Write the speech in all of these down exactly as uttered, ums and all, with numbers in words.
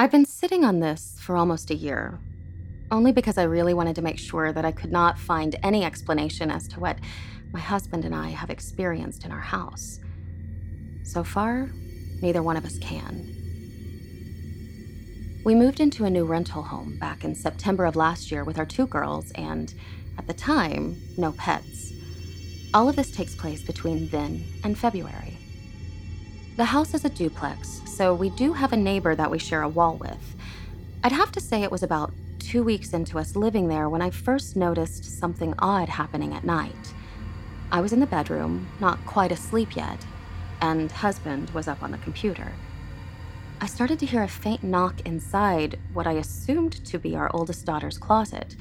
I've been sitting on this for almost a year, only because I really wanted to make sure that I could not find any explanation as to what my husband and I have experienced in our house. So far, neither one of us can. We moved into a new rental home back in September of last year with our two girls and, at the time, no pets. All of this takes place between then and February. The house is a duplex, so we do have a neighbor that we share a wall with. I'd have to say it was about two weeks into us living there when I first noticed something odd happening at night. I was in the bedroom, not quite asleep yet, and husband was up on the computer. I started to hear a faint knock inside what I assumed to be our oldest daughter's closet.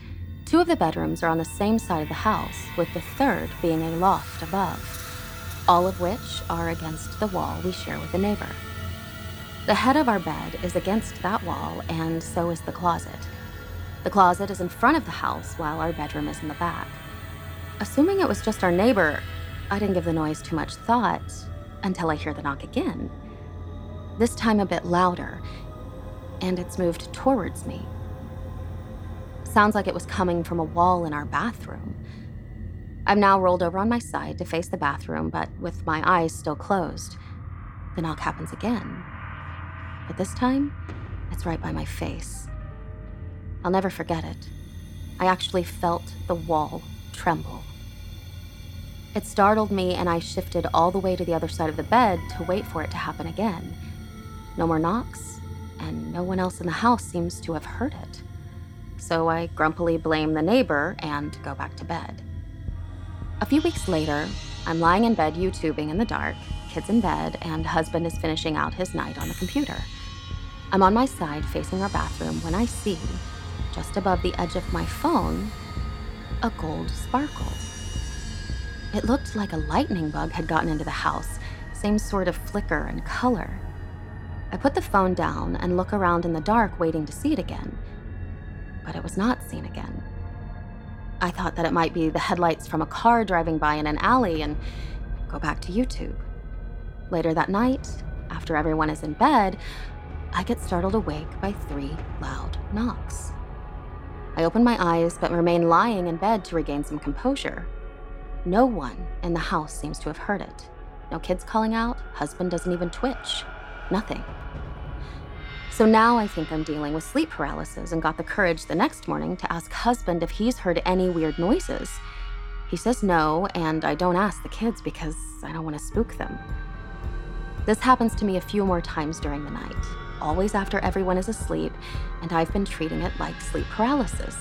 Two of the bedrooms are on the same side of the house, with the third being a loft above, all of which are against the wall we share with the neighbor. The head of our bed is against that wall, and so is the closet. The closet is in front of the house, while our bedroom is in the back. Assuming it was just our neighbor, I didn't give the noise too much thought until I hear the knock again, this time a bit louder, and it's moved towards me. Sounds like it was coming from a wall in our bathroom. I've now rolled over on my side to face the bathroom, but with my eyes still closed. The knock happens again, but this time, it's right by my face. I'll never forget it. I actually felt the wall tremble. It startled me, and I shifted all the way to the other side of the bed to wait for it to happen again. No more knocks, and no one else in the house seems to have heard it. So I grumpily blame the neighbor and go back to bed. A few weeks later, I'm lying in bed YouTubing in the dark, kids in bed, and husband is finishing out his night on the computer. I'm on my side facing our bathroom when I see, just above the edge of my phone, a gold sparkle. It looked like a lightning bug had gotten into the house, same sort of flicker and color. I put the phone down and look around in the dark waiting to see it again, but it was not seen again. I thought that it might be the headlights from a car driving by in an alley, and go back to YouTube. Later that night, after everyone is in bed, I get startled awake by three loud knocks. I open my eyes but remain lying in bed to regain some composure. No one in the house seems to have heard it. No kids calling out, husband doesn't even twitch, nothing. So now I think I'm dealing with sleep paralysis and got the courage the next morning to ask husband if he's heard any weird noises. He says no, and I don't ask the kids because I don't want to spook them. This happens to me a few more times during the night, always after everyone is asleep, and I've been treating it like sleep paralysis.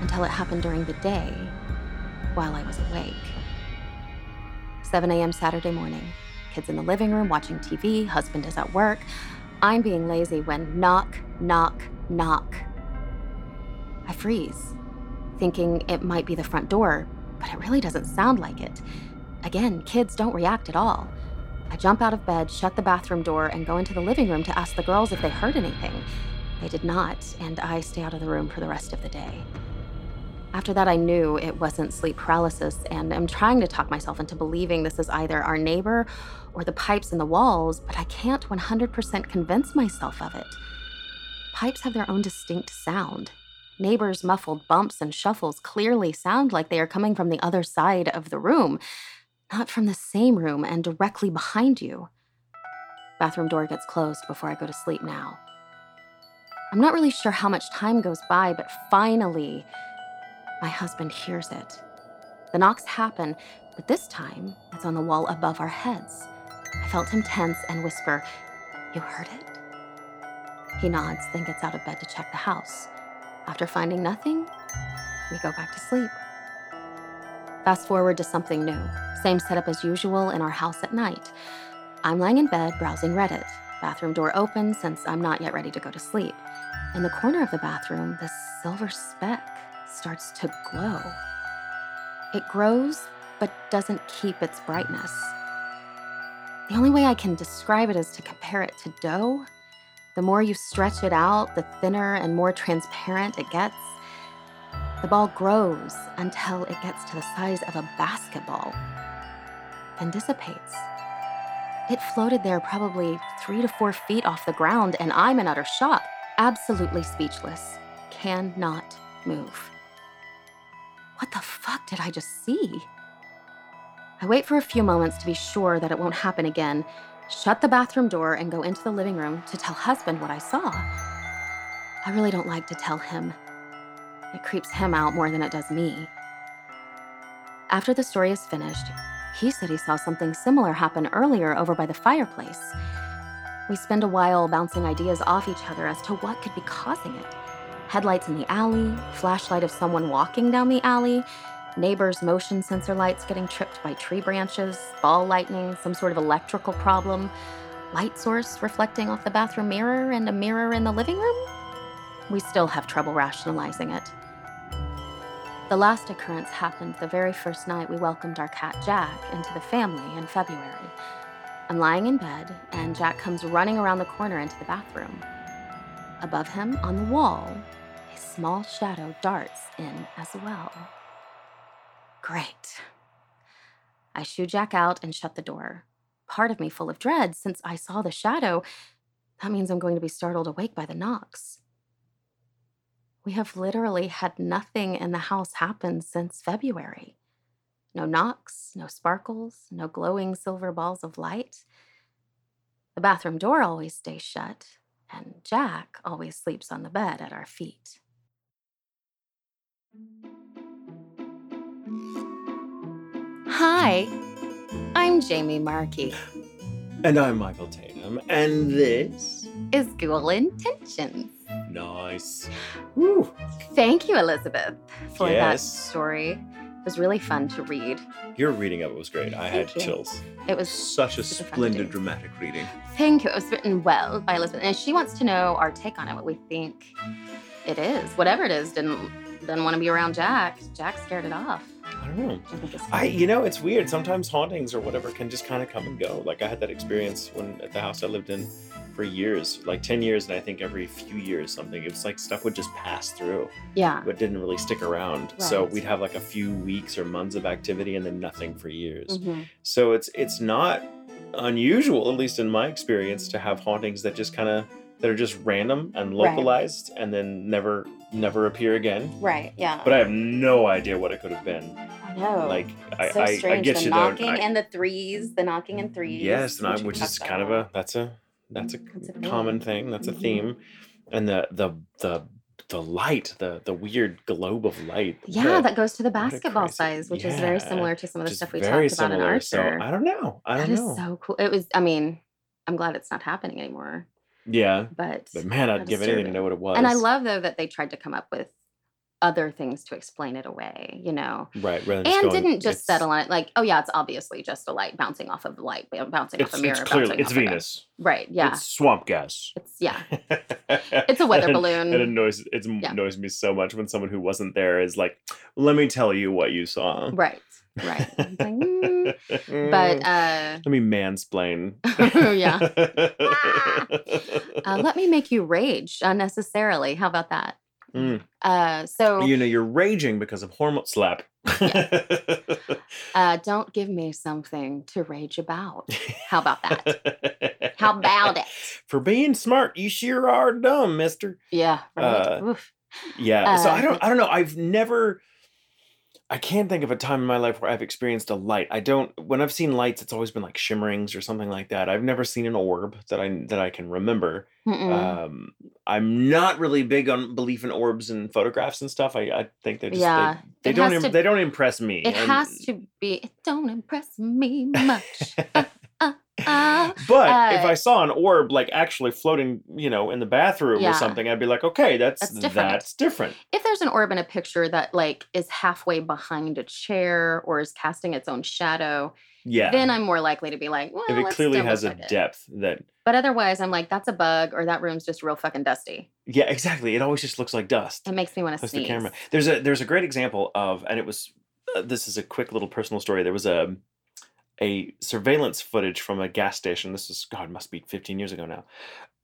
Until it happened during the day, while I was awake. seven a.m. Saturday morning, kids in the living room watching T V, husband is at work. I'm being lazy when knock, knock, knock. I freeze, thinking it might be the front door, but it really doesn't sound like it. Again, kids don't react at all. I jump out of bed, shut the bathroom door, and go into the living room to ask the girls if they heard anything. They did not, and I stay out of the room for the rest of the day. After that, I knew it wasn't sleep paralysis, and I'm trying to talk myself into believing this is either our neighbor or the pipes in the walls, but I can't one hundred percent convince myself of it. Pipes have their own distinct sound. Neighbors' muffled bumps and shuffles clearly sound like they are coming from the other side of the room, not from the same room and directly behind you. Bathroom door gets closed before I go to sleep now. I'm not really sure how much time goes by, but finally, my husband hears it. The knocks happen, but this time, it's on the wall above our heads. I felt him tense and whisper, "You heard it?" He nods, then gets out of bed to check the house. After finding nothing, we go back to sleep. Fast forward to something new. Same setup as usual in our house at night. I'm lying in bed, browsing Reddit. Bathroom door open since I'm not yet ready to go to sleep. In the corner of the bathroom, this silver speck starts to glow. It grows, but doesn't keep its brightness. The only way I can describe it is to compare it to dough. The more you stretch it out, the thinner and more transparent it gets. The ball grows until it gets to the size of a basketball, then dissipates. It floated there probably three to four feet off the ground, and I'm in utter shock, absolutely speechless. Cannot move. What the fuck did I just see? I wait for a few moments to be sure that it won't happen again, shut the bathroom door, and go into the living room to tell husband what I saw. I really don't like to tell him. It creeps him out more than it does me. After the story is finished, he said he saw something similar happen earlier over by the fireplace. We spend a while bouncing ideas off each other as to what could be causing it. Headlights in the alley, flashlight of someone walking down the alley, neighbors' motion sensor lights getting tripped by tree branches, ball lightning, some sort of electrical problem, light source reflecting off the bathroom mirror and a mirror in the living room. We still have trouble rationalizing it. The last occurrence happened the very first night we welcomed our cat Jack into the family in February. I'm lying in bed, and Jack comes running around the corner into the bathroom. Above him, on the wall, a small shadow darts in as well. Great. I shoo Jack out and shut the door. Part of me full of dread, since I saw the shadow, that means I'm going to be startled awake by the knocks. We have literally had nothing in the house happen since February. No knocks, no sparkles, no glowing silver balls of light. The bathroom door always stays shut, and Jack always sleeps on the bed at our feet. Hi, I'm Jamie Markey. And I'm Michael Tatum, and this is Ghoul Intentions. Nice. Woo. Thank you, Elizabeth, for yes. that story. It was really fun to read. Your reading of it was great. I Thank had you. chills. It was such a splendid, dramatic reading. Thank you. It was written well by Elizabeth, and she wants to know our take on it. What we think it is, whatever it is. Didn't didn't want to be around Jack. Jack scared it off. I don't know. I, I you know, it's weird. Sometimes hauntings or whatever can just kind of come and go. Like I had that experience when at the house I lived in. For years, like ten years, and I think every few years something, it was like stuff would just pass through. Yeah. But didn't really stick around. Right. So we'd have like a few weeks or months of activity and then nothing for years. Mm-hmm. So it's it's not unusual, at least in my experience, to have hauntings that just kind of, that are just random and localized right. and then never, never appear again. Right, yeah. But I have no idea what it could have been. I know. Like, it's I, so I, I get the you there. The knocking and the threes, the knocking and threes. Yes, and I, which is kind of a, that's a... That's a, that's a common thing. That's a theme. And the the the the light, the the weird globe of light. Yeah, what, that goes to the basketball size, which yeah, is very similar to some of the stuff we talked similar, about in Arthur. So I don't know. I don't that know. That is so cool. It was, I mean, I'm glad it's not happening anymore. Yeah. But, but man, I'd give anything to know what it was. And I love, though, that they tried to come up with other things to explain it away, you know? Right. Rather than and just going, didn't just settle on it like, oh, yeah, it's obviously just a light bouncing off of light, bouncing off a mirror. It's clearly, it's Venus. Right, yeah. It's swamp gas. It's, yeah. It's a weather balloon. It annoys, it's yeah. annoys me so much when someone who wasn't there is like, let me tell you what you saw. Right, right. Like, mm. But, uh. Let me mansplain. Yeah. uh, let me make you rage unnecessarily. How about that? Mm. Uh, so you know you're raging because of hormone slap. Yeah. uh, don't give me something to rage about. How about that? How about it? For being smart, you sure are dumb, mister. Yeah. Right. Uh, yeah. Uh, so I don't. I don't know. I've never. I can't think of a time in my life where I've experienced a light. I don't. When I've seen lights, it's always been like shimmerings or something like that. I've never seen an orb that I that I can remember. Um, I'm not really big on belief in orbs and photographs and stuff. I, I think they're just, yeah. they, they don't Im- to, they don't impress me. It and, has to be. It don't impress me much. uh, uh, uh, but uh, if I saw an orb like actually floating, you know, in the bathroom yeah. or something, I'd be like, okay, that's that's different. that's different. If there's an orb in a picture that like is halfway behind a chair or is casting its own shadow. Yeah. Then I'm more likely to be like, well, if it clearly has a depth that. But otherwise, I'm like, that's a bug, or that room's just real fucking dusty. Yeah, exactly. It always just looks like dust. It makes me want to sneeze. The camera. There's a there's a great example of, and it was, uh, this is a quick little personal story. There was a a surveillance footage from a gas station. This is God, must be fifteen years ago now.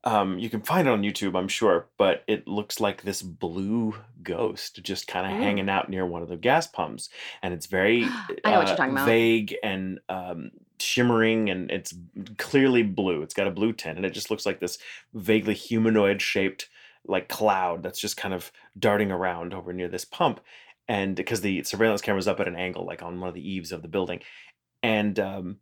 Um, you can find it on YouTube, I'm sure, but it looks like this blue ghost just kind of mm. hanging out near one of the gas pumps. And it's very I know uh, what you're talking about. vague and um, shimmering, and it's clearly blue. It's got a blue tint, and it just looks like this vaguely humanoid shaped like cloud that's just kind of darting around over near this pump. And because the surveillance camera's up at an angle, like on one of the eaves of the building. And um,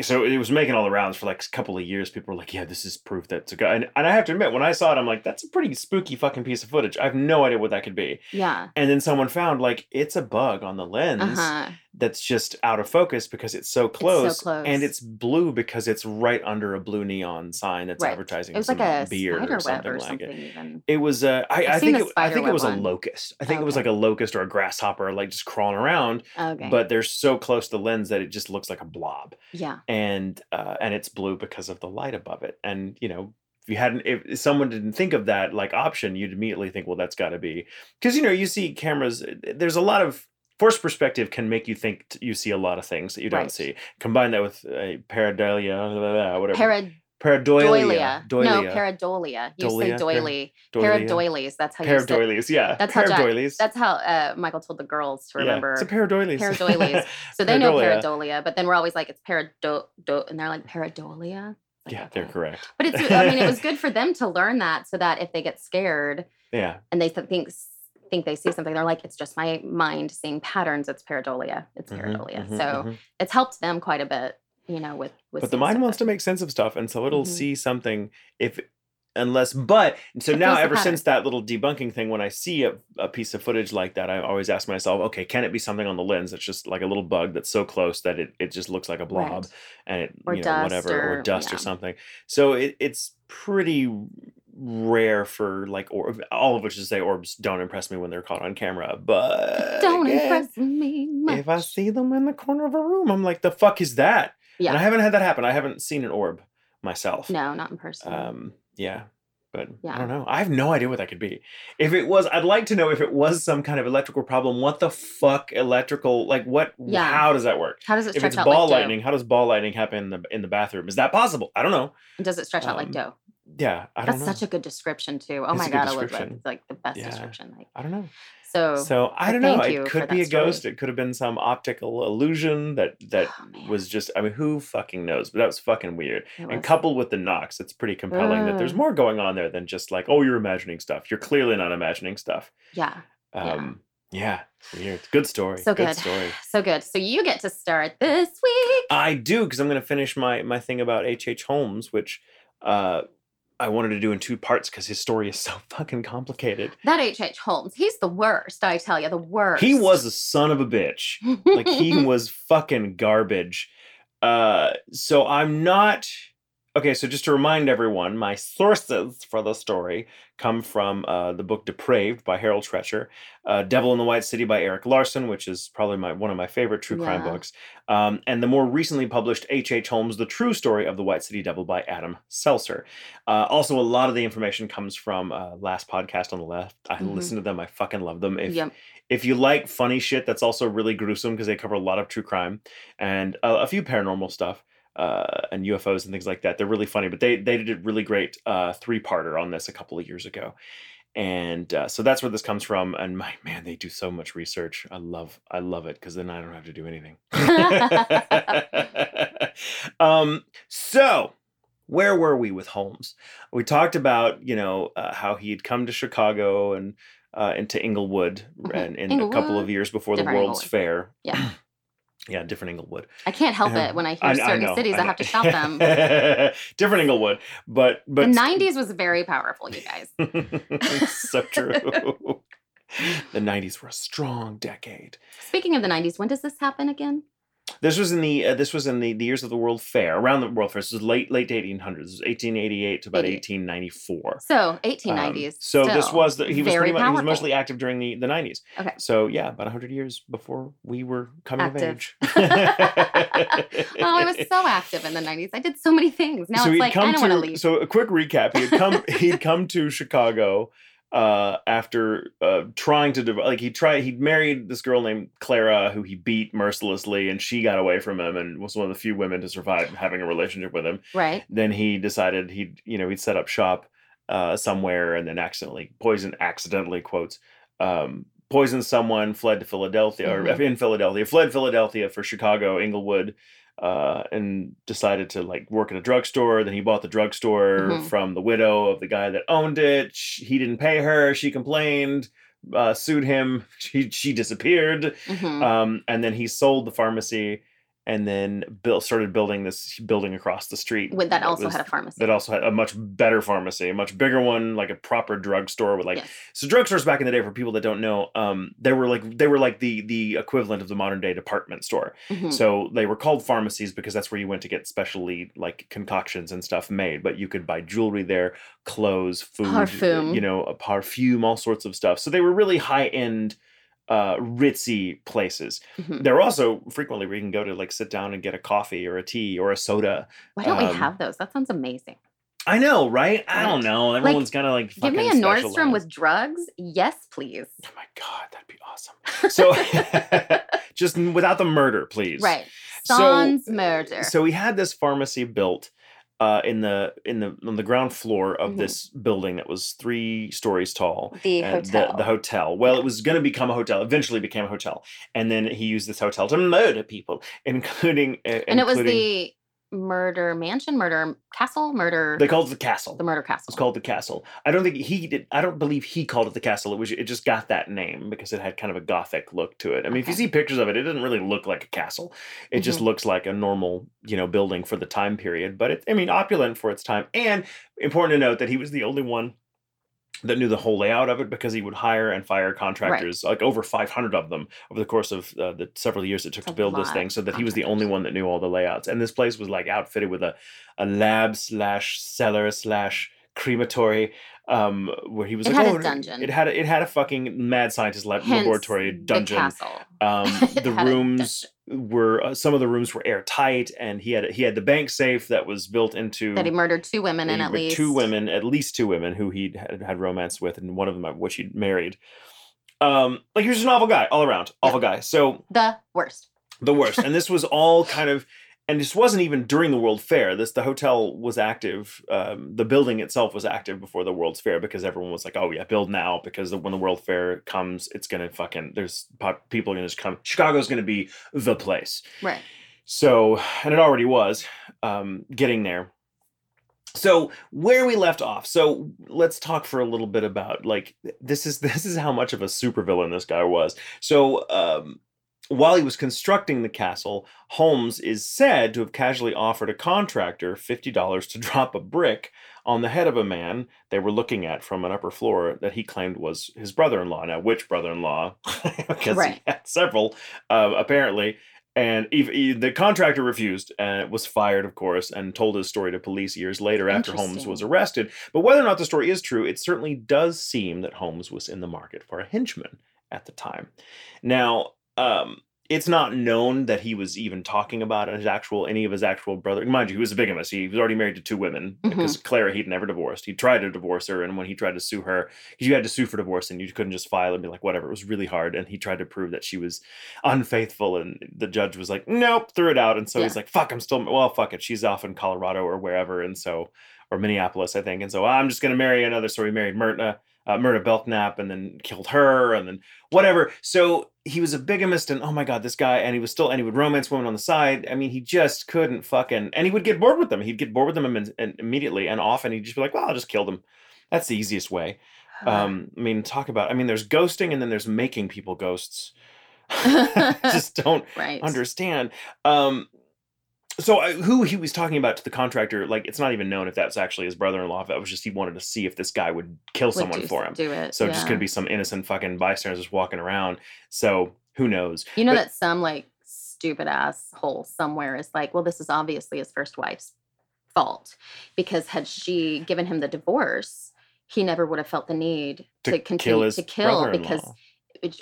so it was making all the rounds for like a couple of years. People were like, yeah, this is proof that it's a guy. And, and I have to admit, when I saw it, I'm like, that's a pretty spooky fucking piece of footage. I have no idea what that could be. Yeah. And then someone found like, it's a bug on the lens uh-huh. that's just out of focus because it's so close. It's so close. And it's blue because it's right under a blue neon sign that's right. advertising it some like beer or something, or something like it. Even. It was a, I, I think, it, I think it was one. a locust. I think okay. it was like a locust or a grasshopper, like just crawling around. Okay. But they're so close to the lens that it just looks like a blob. Yeah. And uh, and it's blue because of the light above it. And, you know, if you hadn't, if someone didn't think of that like option, you'd immediately think, well, that's got to be, because, you know, you see cameras, there's a lot of forced perspective can make you think t- you see a lot of things that you don't right. see. Combine that with uh, pareidolia, whatever. Parad- Pareidolia. Doilia. No, pareidolia. You Dolia? say doily. Pareidolia. Pareidoilies. That's how you say Pareidoilies, yeah. That's how, Jack, that's how uh, Michael told the girls to remember. Yeah. It's a pareidoilies. Pareidoilies. So they know pareidolia, but then we're always like, it's pareido... Do, and they're like, pareidolia? Like, yeah, okay. They're correct. But it's, I mean, it was good for them to learn that so that if they get scared yeah. and they think think they see something, they're like, it's just my mind seeing patterns. It's pareidolia. It's pareidolia. Mm-hmm, so mm-hmm. it's helped them quite a bit. You know, with, with but the mind stuff. Wants to make sense of stuff, and so it'll mm-hmm. see something if, unless, but so it now ever since that little debunking thing, when I see a, a piece of footage like that, I always ask myself, okay, can it be something on the lens that's just like a little bug that's so close that it, it just looks like a blob, right. and it or you know whatever or, or dust yeah. or something. So it, it's pretty rare for like orb, all of which is to say orbs don't impress me when they're caught on camera, but don't again, impress me much. If I see them in the corner of a room, I'm like, the fuck is that? Yeah. And I haven't had that happen. I haven't seen an orb myself. No, not in person. Um, yeah. But yeah. I don't know. I have no idea what that could be. If it was, I'd like to know if it was some kind of electrical problem. What the fuck electrical, like what, yeah. how does that work? How does it stretch out like dough? If it's ball lightning, how does ball lightning happen in the, in the bathroom? Is that possible? I don't know. And does it stretch um, out like dough? Yeah, I don't know. That's such a good description too. Oh my God, I love it. It's like the best yeah. description. Like, I don't know. So, so I don't know. It could be a story. Ghost. It could have been some optical illusion that that oh, was just. I mean, who fucking knows? But that was fucking weird. It and was. Coupled with the knocks, it's pretty compelling uh. that there's more going on there than just like, oh, you're imagining stuff. You're clearly not imagining stuff. Yeah. Um, yeah. yeah. Weird. Good story. So good. good story. So good. So you get to start this week. I do, because I'm going to finish my my thing about H H. Holmes, which. Uh, I wanted to do in two parts because his story is so fucking complicated. That H H. Holmes, he's the worst, I tell you, the worst. He was a son of a bitch. Like, he was fucking garbage. Uh, so I'm not... Okay, so just to remind everyone, my sources for the story come from uh, the book Depraved by Harold Treacher, uh, Devil in the White City by Eric Larson, which is probably my one of my favorite true crime yeah. books, um, and the more recently published H H. Holmes, The True Story of the White City Devil by Adam Seltzer. Uh, also, a lot of the information comes from uh, Last Podcast on the Left. I mm-hmm. listen to them. I fucking love them. If, yep. if you like funny shit, that's also really gruesome because they cover a lot of true crime and uh, a few paranormal stuff. Uh, and U F Os and things like that. They're really funny, but they they did a really great uh, three-parter on this a couple of years ago. And uh, so that's where this comes from. And my man, they do so much research. I love I love it because then I don't have to do anything. um, so where were we with Holmes? We talked about, you know, uh, how he had come to Chicago and uh, into Englewood mm-hmm. and in Englewood. A couple of years before Different the World's Englewood. Fair. Yeah. Yeah, different Englewood. I can't help um, it when I hear I, certain I know, cities. I, I have to shout them. Different Englewood, but but the nineties was very powerful, you guys. It's so true. The nineties were a strong decade. Speaking of the nineties, when does this happen again? This was in the uh, this was in the, the years of the World Fair, around the World Fair. This was late late eighteen hundreds. It was eighteen eighty-eight to about eighteen ninety-four. So eighteen nineties. Um, so still this was the, he was pretty much, he was mostly active during the, the nineties. Okay. So yeah, about one hundred years before we were coming active. Of age. Oh, I was so active in the nineties. I did so many things. Now so it's like I don't want to leave. So a quick recap. He'd come he'd come to Chicago. Uh, after uh, trying to, like he tried, he married this girl named Clara who he beat mercilessly and she got away from him and was one of the few women to survive having a relationship with him. Right. Then he decided he'd, you know, he'd set up shop uh, somewhere and then accidentally poison, accidentally quotes, um, poisoned someone, fled to Philadelphia mm-hmm. or in Philadelphia, fled Philadelphia for Chicago, Englewood, uh, and decided to like work at a drugstore. Then he bought the drugstore mm-hmm. from the widow of the guy that owned it. She, he didn't pay her. She complained, uh, sued him. She, she disappeared. Mm-hmm. Um, and then he sold the pharmacy and then built, started building this building across the street. With that also that was, had a pharmacy. That also had a much better pharmacy, a much bigger one, like a proper drugstore with like yes. so drugstores back in the day, for people that don't know, um, they were like they were like the the equivalent of the modern day department store. Mm-hmm. So they were called pharmacies because that's where you went to get specially like concoctions and stuff made, but you could buy jewelry there, clothes, food, parfum. You know, a perfume, all sorts of stuff. So they were really high-end Uh, ritzy places. Mm-hmm. There are also frequently where you can go to like sit down and get a coffee or a tea or a soda. Why don't um, we have those? That sounds amazing. I know, right? I don't know. Everyone's like, kind of like fucking give me a specialized. Nordstrom with drugs. Yes, please. Oh my God, that'd be awesome. So just without the murder, please. Right. Sans so, murder. So we had this pharmacy built Uh, in the in the on the ground floor of mm-hmm. this building that was three stories tall. The hotel. The, the hotel. Well, yeah. It was going to become a hotel. Eventually became a hotel, and then he used this hotel to murder people, including. Uh, and including, it was the murder mansion, murder castle, murder. They called it the castle. The murder castle. It's called the castle. I don't think he did. I don't believe he called it the castle. It was. It just got that name because it had kind of a Gothic look to it. I mean, okay. If you see pictures of it, it doesn't really look like a castle. It mm-hmm. just looks like a normal, you know, building for the time period. But it, I mean, opulent for its time. And important to note that he was the only one that knew the whole layout of it because he would hire and fire contractors, right. like over five hundred of them over the course of uh, the several years it took That's to build this thing, so that he was the only one that knew all the layouts. And this place was like outfitted with a, a lab slash cellar slash crematory um, where he was it like, had oh, a dungeon. It had a, it had a fucking mad scientist lab, Hence, laboratory dungeon. The castle. Um, the rooms were uh, some of the rooms were airtight, and he had a, he had the bank safe that was built into that he murdered two women in at least two women at least two women who he had, had romance with, and one of them which he'd married. Um, like he was just an awful guy all around, awful yeah. guy. So the worst, the worst, and this was all kind of. And this wasn't even during the World Fair. This the hotel was active. Um, the building itself was active before the World's Fair because everyone was like, "Oh yeah, build now!" Because the, when the World Fair comes, it's gonna fucking there's pop, people are gonna just come. Chicago's gonna be the place, right? So, and it already was um, getting there. So where we left off. So let's talk for a little bit about like this is this is how much of a supervillain this guy was. So. Um, While he was constructing the castle, Holmes is said to have casually offered a contractor fifty dollars to drop a brick on the head of a man they were looking at from an upper floor that he claimed was his brother-in-law. Now, which brother-in-law? Because right. he had several, uh, apparently. And if, if the contractor refused and was fired, of course, and told his story to police years later after Holmes was arrested. But whether or not the story is true, it certainly does seem that Holmes was in the market for a henchman at the time. Now... Um, it's not known that he was even talking about his actual, any of his actual brother. Mind you, he was a bigamist. He was already married to two women mm-hmm. because Clara he'd never divorced. He tried to divorce her, and when he tried to sue her, because you had to sue for divorce, and you couldn't just file and be like, whatever. It was really hard, and he tried to prove that she was unfaithful, and the judge was like, nope, threw it out. And so yeah. he's like, fuck, I'm still, well, fuck it. She's off in Colorado or wherever, and so, or Minneapolis, I think. And so I'm just going to marry another. So he married Myrna. Uh, murdered Belknap and then killed her and then whatever. So he was a bigamist and oh my God, this guy, and he was still, and he would romance women on the side. I mean, he just couldn't fucking, and he would get bored with them. He'd get bored with them and, and immediately and often he'd just be like, well, I'll just kill them. That's the easiest way. Um, I mean, talk about, I mean, there's ghosting and then there's making people ghosts. Just don't right. understand. Um, So uh, who he was talking about to the contractor, like, it's not even known if that's actually his brother-in-law. If that was just he wanted to see if this guy would kill would someone do, for him. Do it, so yeah. It just could be some innocent fucking bystander just walking around. So who knows? You know but, that some, like, stupid asshole somewhere is like, well, this is obviously his first wife's fault. Because had she given him the divorce, he never would have felt the need to, to continue kill his to kill because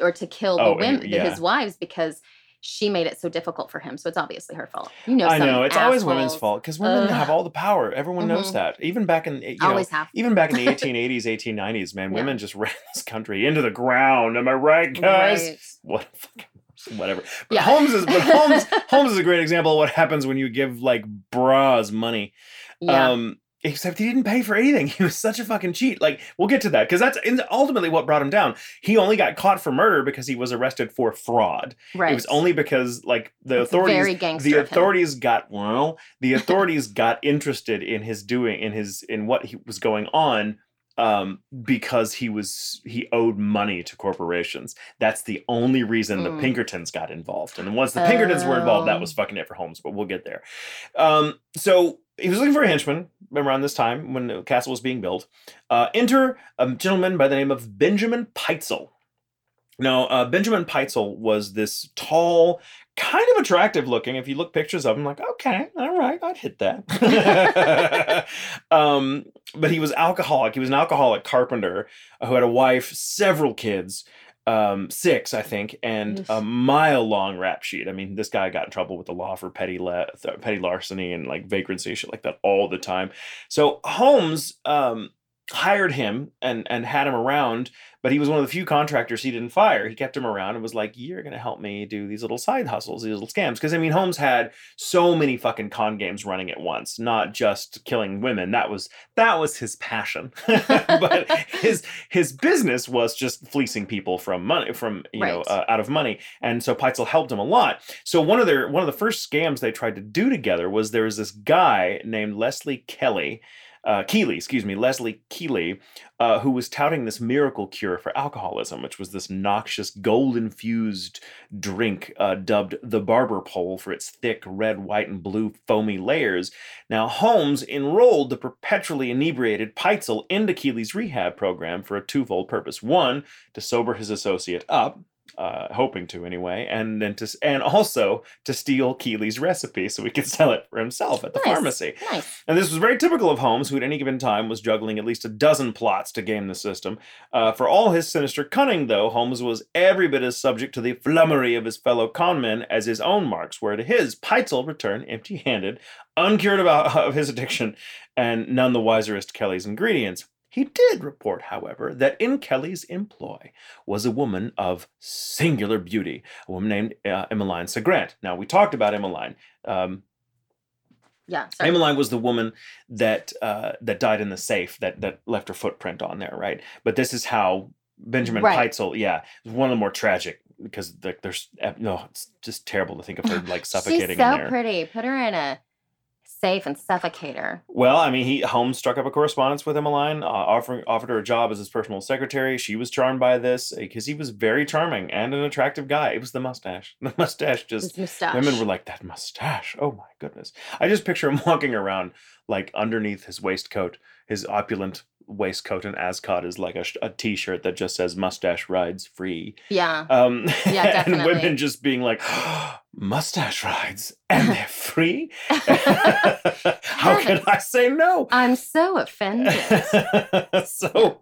or to kill oh, the women, and, yeah. his wives because... She made it so difficult for him, so it's obviously her fault. You know, I know it's assholes. Always women's fault because women Ugh. have all the power. Everyone mm-hmm. knows that. Even back in you always know, have even back in the eighteen eighties, eighteen nineties, man, yeah. women just ran this country into the ground. Am I right, guys? Right. What fucking whatever. But yeah. Holmes is but Holmes Holmes is a great example of what happens when you give like bras money. Yeah. Um, Except he didn't pay for anything. He was such a fucking cheat. Like, we'll get to that, because that's ultimately what brought him down. He only got caught for murder because he was arrested for fraud. Right. It was only because, like, the it's authorities, very gangster the authorities him. got well, the authorities got interested in his doing, in his, in what he was going on, um, because he was he owed money to corporations. That's the only reason mm. the Pinkertons got involved. And once the um. Pinkertons were involved, that was fucking it for Holmes. But we'll get there. Um, so. He was looking for a henchman around this time when the castle was being built. Uh, enter a gentleman by the name of Benjamin Peitzel. Now, uh, Benjamin Peitzel was this tall, kind of attractive looking. If you look pictures of him, like, okay, all right, I'd hit that. um, but he was alcoholic. He was an alcoholic carpenter who had a wife, several kids. Um, six, I think, and a mile-long rap sheet. I mean, this guy got in trouble with the law for petty la- petty larceny and, like, vagrancy, shit like that all the time. So Holmes um, hired him and, and had him around, but he was one of the few contractors he didn't fire. He kept him around and was like, you're going to help me do these little side hustles, these little scams. Because, I mean, Holmes had so many fucking con games running at once, not just killing women. That was that was his passion. But his his business was just fleecing people from money, from, you right. know, uh, out of money. And so Peitzel helped him a lot. So one of their one of the first scams they tried to do together was there was this guy named Leslie Kelly. Uh, Keeley, excuse me, Leslie Keeley, uh, who was touting this miracle cure for alcoholism, which was this noxious gold-infused drink uh, dubbed the barber pole for its thick red, white, and blue foamy layers. Now, Holmes enrolled the perpetually inebriated Peitzel into Keeley's rehab program for a twofold purpose. One, to sober his associate up. Uh, hoping to anyway, and then to and also to steal Keeley's recipe so he could sell it for himself at the nice, pharmacy. Nice. And this was very typical of Holmes, who at any given time was juggling at least a dozen plots to game the system. Uh, for all his sinister cunning, though, Holmes was every bit as subject to the flummery of his fellow conmen as his own marks were to his. Peitzel returned empty-handed, uncured about, of his addiction, and none the wiser as to Kelly's ingredients. He did report, however, that in Kelly's employ was a woman of singular beauty, a woman named uh, Emeline Cigrand. Now, we talked about Emeline. Um, yeah. Sorry. Emeline was the woman that uh, that died in the safe that that left her footprint on there, right? But this is how Benjamin right. Peitzel, yeah, was one of the more tragic. Because like there's no, it's just terrible to think of her like suffocating. She's so in there. Pretty. Put her in a. Safe and suffocate her. Well, I mean, he Holmes struck up a correspondence with Emeline, uh, offering offered her a job as his personal secretary. She was charmed by this because he was very charming and an attractive guy. It was the mustache. The mustache just mustache. Women were like that mustache. Oh my goodness! I just picture him walking around like underneath his waistcoat, his opulent waistcoat and ascot is like a, a t-shirt that just says "Mustache rides free." Yeah. Um, yeah, definitely. And women just being like. Mustache rides and they're free? How can I say no? I'm so offended. So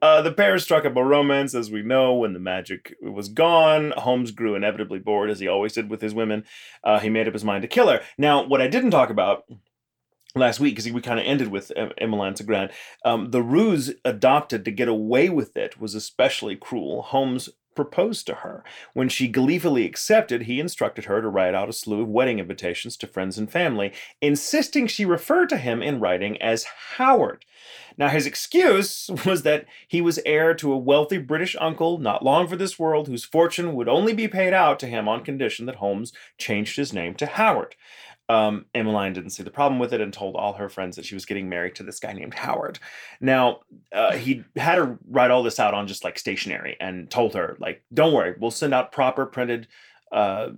uh, the pair struck up a romance, as we know, when the magic was gone. Holmes grew inevitably bored, as he always did with his women. Uh, he made up his mind to kill her. Now, what I didn't talk about last week, because we kind of ended with Emeline Cigrand, um, the ruse adopted to get away with it was especially cruel. Holmes proposed to her. When she gleefully accepted, he instructed her to write out a slew of wedding invitations to friends and family, insisting she refer to him in writing as Howard. Now, his excuse was that he was heir to a wealthy British uncle, not long for this world, whose fortune would only be paid out to him on condition that Holmes changed his name to Howard. Um, Emeline didn't see the problem with it and told all her friends that she was getting married to this guy named Howard. Now, uh, he had her write all this out on just like stationery and told her, like, don't worry, we'll send out proper printed, uh,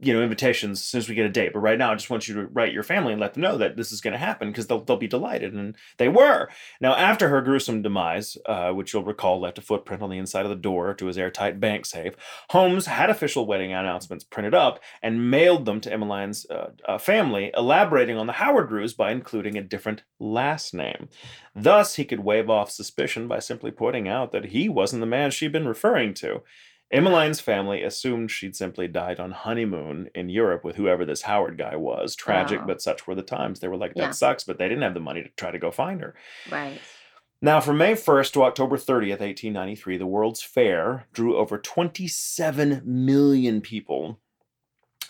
you know, invitations as soon as we get a date. But right now, I just want you to write your family and let them know that this is going to happen because they'll, they'll be delighted. And they were. Now, after her gruesome demise, uh, which you'll recall left a footprint on the inside of the door to his airtight bank safe, Holmes had official wedding announcements printed up and mailed them to Emmeline's uh, uh, family, elaborating on the Howard ruse by including a different last name. Thus, he could wave off suspicion by simply pointing out that he wasn't the man she'd been referring to. Emmeline's family assumed she'd simply died on honeymoon in Europe with whoever this Howard guy was. Tragic, wow. But such were the times. They were like, that yeah. sucks, but they didn't have the money to try to go find her. Right. Now, from May first to October thirtieth, eighteen ninety-three, the World's Fair drew over twenty-seven million people.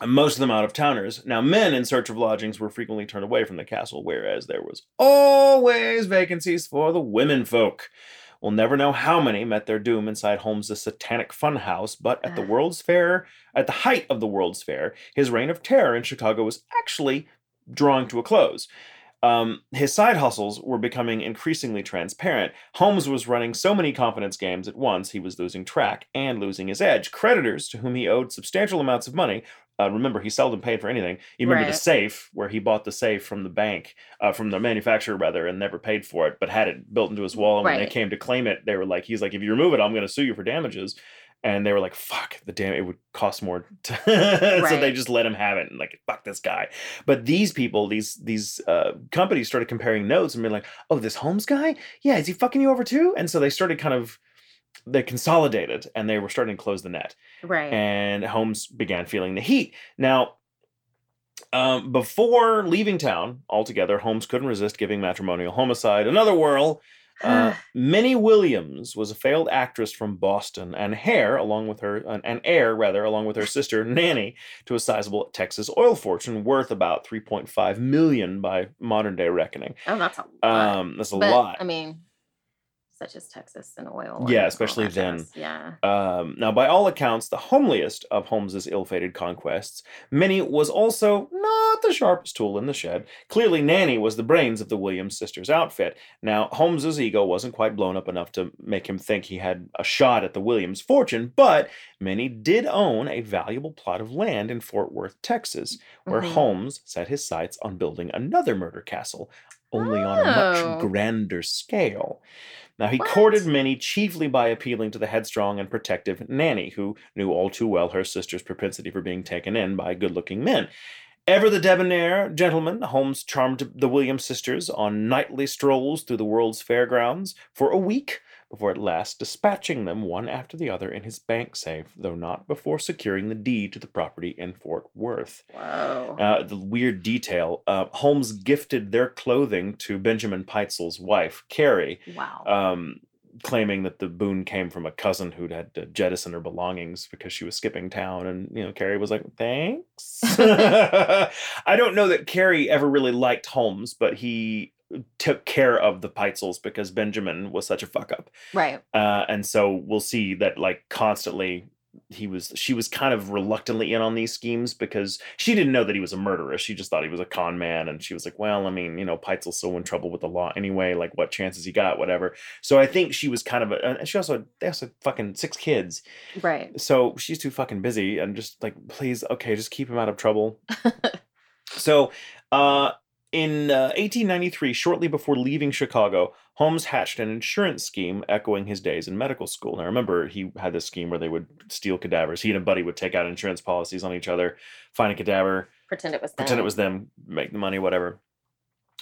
and most of them out-of-towners. Now, men in search of lodgings were frequently turned away from the castle, whereas there was always vacancies for the women folk. We'll never know how many met their doom inside Holmes's satanic funhouse, but at the World's Fair, at the height of the World's Fair, his reign of terror in Chicago was actually drawing to a close. Um, his side hustles were becoming increasingly transparent. Holmes was running so many confidence games at once, he was losing track and losing his edge. Creditors to whom he owed substantial amounts of money. Uh, remember, he seldom paid for anything. You remember right. the safe, where he bought the safe from the bank, uh, from the manufacturer, rather, and never paid for it, but had it built into his wall. And right. when they came to claim it, they were like, he's like, if you remove it, I'm going to sue you for damages. And they were like, fuck, the damn, it would cost more. To- right. So they just let him have it and like, fuck this guy. But these people, these these uh, companies started comparing notes and being like, oh, this Holmes guy? Yeah, is he fucking you over too? And so they started kind of, they consolidated and they were starting to close the net. Right. And Holmes began feeling the heat. Now, um, before leaving town altogether, Holmes couldn't resist giving matrimonial homicide another whirl. Uh, Minnie Williams was a failed actress from Boston, and heir, along with her, an heir rather, along with her sister Nanny, to a sizable Texas oil fortune worth about three point five million dollars by modern day reckoning. Oh, that's a lot. Um, that's a but, lot. I mean, such as Texas and oil. Yeah, and especially then. Yeah. Um, now, by all accounts, the homeliest of Holmes's ill-fated conquests, Minnie was also not the sharpest tool in the shed. Clearly, Nanny was the brains of the Williams sisters' outfit. Now, Holmes's ego wasn't quite blown up enough to make him think he had a shot at the Williams' fortune, but Minnie did own a valuable plot of land in Fort Worth, Texas, where mm-hmm. Holmes set his sights on building another murder castle, only oh. on a much grander scale. Now, he what? courted Minnie chiefly by appealing to the headstrong and protective Nanny, who knew all too well her sister's propensity for being taken in by good-looking men. Ever the debonair gentleman, Holmes charmed the Williams sisters on nightly strolls through the world's fairgrounds for a week, before at last dispatching them one after the other in his bank safe, though not before securing the deed to the property in Fort Worth. Wow. Uh, the weird detail, uh, Holmes gifted their clothing to Benjamin Peitzel's wife, Carrie. Wow. Um, claiming that the boon came from a cousin who'd had to jettison her belongings because she was skipping town. And, you know, Carrie was like, thanks. I don't know that Carrie ever really liked Holmes, but he took care of the Peitzels because Benjamin was such a fuck up. Right. Uh, and so we'll see that, like, constantly he was, she was kind of reluctantly in on these schemes because she didn't know that he was a murderer. She just thought he was a con man. And she was like, well, I mean, you know, Peitzel's so in trouble with the law anyway, like what chances he got, whatever. So I think she was kind of, a, and she also, they also had fucking six kids. Right. So she's too fucking busy and just like, please, okay, just keep him out of trouble. So, uh, in uh, eighteen ninety-three, shortly before leaving Chicago, Holmes hatched an insurance scheme echoing his days in medical school. Now, remember, he had this scheme where they would steal cadavers. He and a buddy would take out insurance policies on each other, find a cadaver, pretend it was them, pretend it was them, make the money, whatever.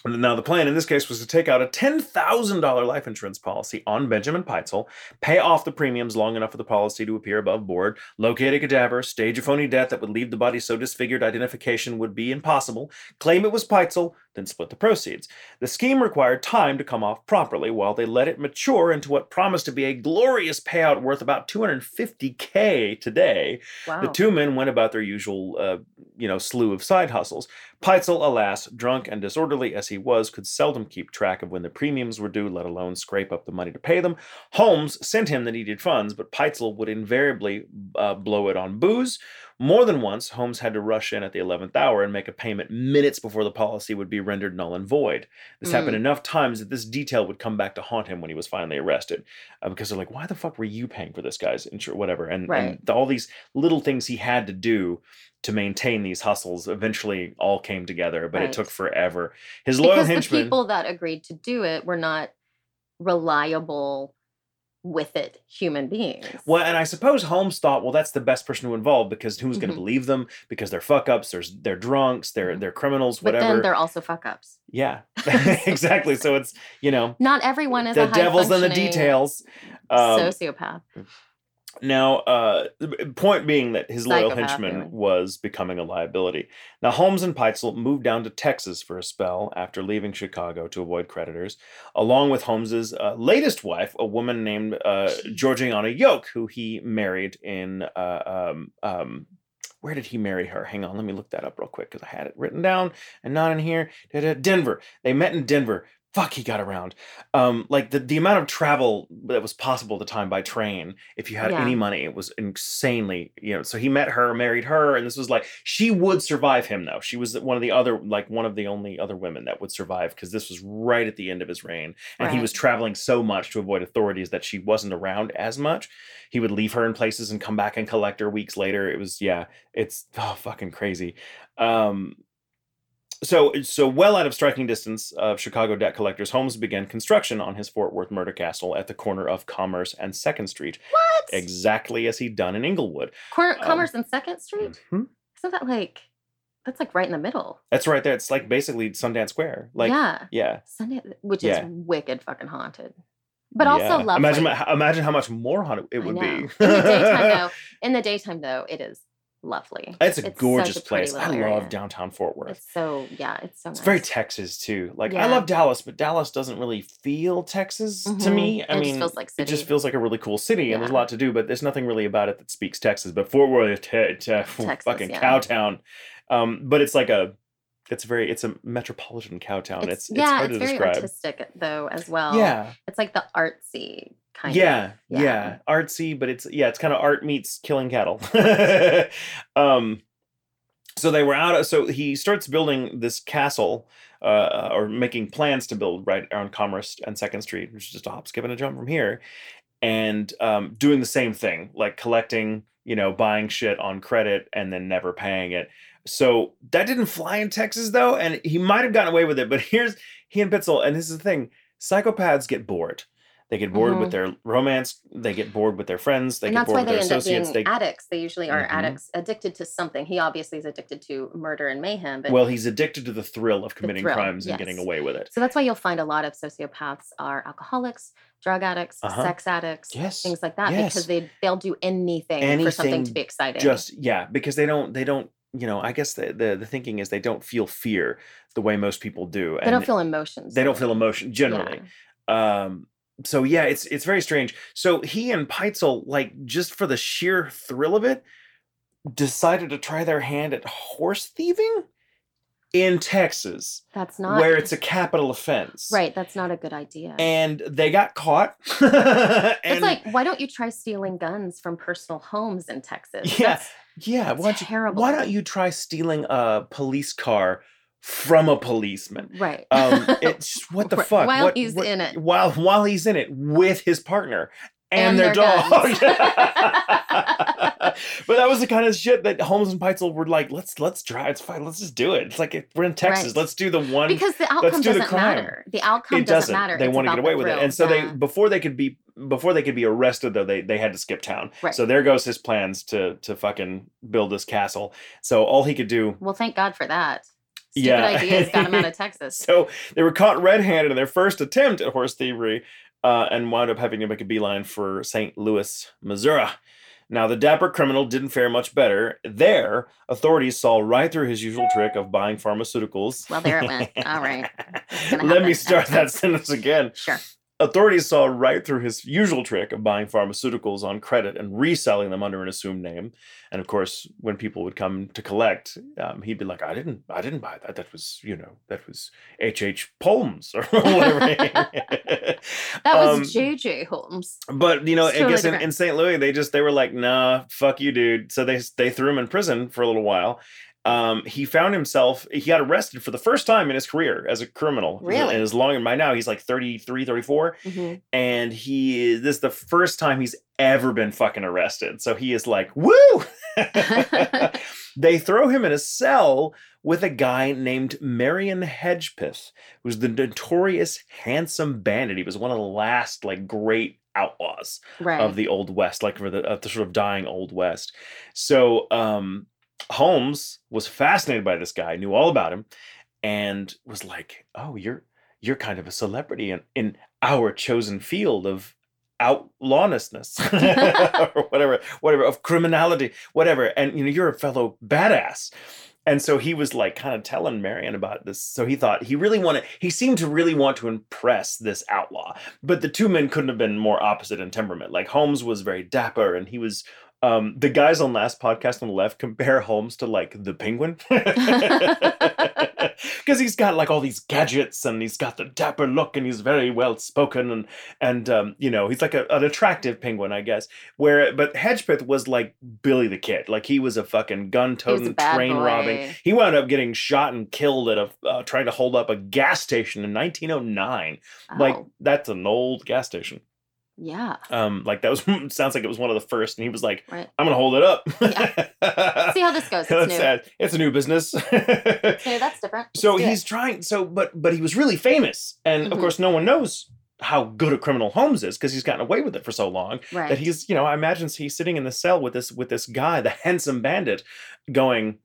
Now, the plan in this case was to take out a ten thousand dollars life insurance policy on Benjamin Peitzel, pay off the premiums long enough for the policy to appear above board, locate a cadaver, stage a phony death that would leave the body so disfigured identification would be impossible, claim it was Peitzel, then split the proceeds. The scheme required time to come off properly while they let it mature into what promised to be a glorious payout worth about two hundred fifty thousand dollars today. Wow. The two men went about their usual uh, you know, slew of side hustles. Peitzel, alas, drunk and disorderly as he was, could seldom keep track of when the premiums were due, let alone scrape up the money to pay them. Holmes sent him the needed funds, but Peitzel would invariably uh, blow it on booze. More than once, Holmes had to rush in at the eleventh hour and make a payment minutes before the policy would be rendered null and void. This mm. happened enough times that this detail would come back to haunt him when he was finally arrested. Uh, because they're like, why the fuck were you paying for this guy's insurance, whatever? And, right. and all these little things he had to do to maintain these hustles eventually all came together, but right. it took forever. His loyal because henchmen... the people that agreed to do it were not reliable with it human beings. Well, and I suppose Holmes thought, well, that's the best person to involve because who's going to mm-hmm. believe them? Because they're fuck-ups, they're, they're drunks, they're mm-hmm. they're criminals, whatever. But then they're also fuck-ups. Yeah, exactly. So it's, you know. Not everyone is a high functioning. The devil's in the details. Um, sociopath. Now, uh, the point being that his loyal henchman really. was becoming a liability. Now, Holmes and Peitzel moved down to Texas for a spell after leaving Chicago to avoid creditors, along with Holmes's uh, latest wife, a woman named uh, Georgiana Yoke, who he married in uh, um, um, Where did he marry her? Hang on, let me look that up real quick because I had it written down and not in here. Da-da, Denver. They met in Denver. Fuck, he got around. Um, like the, the amount of travel that was possible at the time by train, if you had yeah. any money, it was insanely, you know, so he met her, married her. And this was like, she would survive him though. She was one of the other, like one of the only other women that would survive because this was right at the end of his reign. And right. he was traveling so much to avoid authorities that she wasn't around as much. He would leave her in places and come back and collect her weeks later. It was, yeah, it's oh, fucking crazy. Um, So, so well out of striking distance of Chicago debt collectors, Holmes began construction on his Fort Worth murder castle at the corner of Commerce and second Street. What? Exactly as he'd done in Englewood. Cor- Commerce um, and second Street? Mm-hmm. Isn't that like, that's like right in the middle. That's right there. It's like basically Sundance Square. Like, yeah. Yeah. Sundance, which yeah. is wicked fucking haunted. But also yeah. lovely. Imagine, imagine how much more haunted it would be. In the daytime, though, in the daytime, though, it is. Lovely. It's a it's gorgeous a place. I love area. Downtown Fort Worth. It's so, yeah, it's so nice. It's very Texas, too. Like, yeah. I love Dallas, but Dallas doesn't really feel Texas mm-hmm. to me. I it mean, just feels like city. It just feels like a really cool city, yeah. and there's a lot to do, but there's nothing really about it that speaks Texas. But Fort Worth, te- te- Texas, fucking yeah. cow town. Um, but it's like a, it's very, it's a metropolitan cow town. It's, it's, it's yeah, hard it's to describe. Yeah, it's very artistic, though, as well. Yeah. It's like the artsy Kind yeah, yeah, yeah, artsy, but it's yeah, it's kind of art meets killing cattle. um, so they were out. Of, so he starts building this castle, uh, or making plans to build right on Commerce and Second Street, which is just a hop, skip, and a jump from here, and um, doing the same thing, like collecting, you know, buying shit on credit and then never paying it. So that didn't fly in Texas though, and he might have gotten away with it. But here's he and Peitzel, and this is the thing: psychopaths get bored. They get bored mm-hmm. with their romance. They get bored with their friends. They and get bored with their associates. They end up being they... addicts. They usually are mm-hmm. addicts, addicted to something. He obviously is addicted to murder and mayhem. But well, he's addicted to the thrill of committing thrill, crimes yes. and getting away with it. So that's why you'll find a lot of sociopaths are alcoholics, drug addicts, uh-huh. sex addicts, yes. things like that, yes. because they they'll do anything, anything for something to be exciting. Just yeah, because they don't they don't. You know, I guess the, the the thinking is they don't feel fear the way most people do. And they don't feel emotions. They don't feel emotion generally. Yeah. Um, So yeah, it's it's very strange. So he and Peitzel, like just for the sheer thrill of it, decided to try their hand at horse thieving in Texas. That's not where it's a capital offense. Right, that's not a good idea. And they got caught. and, it's like, why don't you try stealing guns from personal homes in Texas? Yeah, that's, yeah. That's why don't you, terrible. Why don't you try stealing a police car? From a policeman. Right. Um, it's what the fuck? While what, he's what, in it. While while he's in it with his partner and, and their, their dog. But that was the kind of shit that Holmes and Peitzel were like, let's let's try. It's fine. Let's just do it. It's like we're in Texas. Right. Let's do the one. Because the outcome let's do doesn't the crime. Matter. The outcome it doesn't, doesn't matter. They it's want to get away with it. And so yeah. they before they could be before they could be arrested though, they they had to skip town. Right. So there goes his plans to to fucking build this castle. So all he could do. Well, thank God for that. Stupid yeah. ideas got him out of Texas. So they were caught red-handed in their first attempt at horse thievery uh, and wound up having to make a beeline for Saint Louis, Missouri. Now, the dapper criminal didn't fare much better. There, authorities saw right through his usual trick of buying pharmaceuticals. Well, there it went. All right. Let me start that sentence again. Sure. Authorities saw right through his usual trick of buying pharmaceuticals on credit and reselling them under an assumed name. And of course, when people would come to collect, um, he'd be like, I didn't, I didn't buy that. That was, you know, that was H H Holmes or whatever. That was um, J J Holmes. But, you know, it's I totally guess in, in Saint Louis, they just, they were like, nah, fuck you, dude. So they, they threw him in prison for a little while. Um, he found himself, he got arrested for the first time in his career as a criminal. Really? And as long as by now, he's like thirty-three, thirty-four. Mm-hmm. And he is, this is the first time he's ever been fucking arrested. So he is like, woo! They throw him in a cell with a guy named Marion Hedgepeth, who's the notorious handsome bandit. He was one of the last like great outlaws right. of the Old West, like for the, of the sort of dying Old West. So, um... Holmes was fascinated by this guy, knew all about him, and was like, oh, you're you're kind of a celebrity in, in our chosen field of outlawlessness or whatever, whatever, of criminality, whatever. And, you know, you're a fellow badass. And so he was like kind of telling Marion about this. So he thought he really wanted, he seemed to really want to impress this outlaw. But the two men couldn't have been more opposite in temperament. Like Holmes was very dapper and he was Um, the guys on Last Podcast on the Left compare Holmes to, like, the Penguin. Because he's got, like, all these gadgets, and he's got the dapper look, and he's very well-spoken, and, and um, you know, he's like a, an attractive penguin, I guess. Where, but Hedgepeth was, like, Billy the Kid. Like, he was a fucking gun-toting, train-robbing. He wound up getting shot and killed at a, uh, trying to hold up a gas station in nineteen oh nine. Ow. Like, that's an old gas station. Yeah. Um, like that was sounds like it was one of the first, and he was like, right. I'm gonna hold it up. Yeah. See how this goes. It's new. Sad. It's a new business. Okay, that's different. Let's so he's it. trying so but but he was really famous. And mm-hmm. of course no one knows how good a criminal Holmes is because he's gotten away with it for so long. Right. That he's, you know, I imagine he's sitting in the cell with this with this guy, the handsome bandit, going,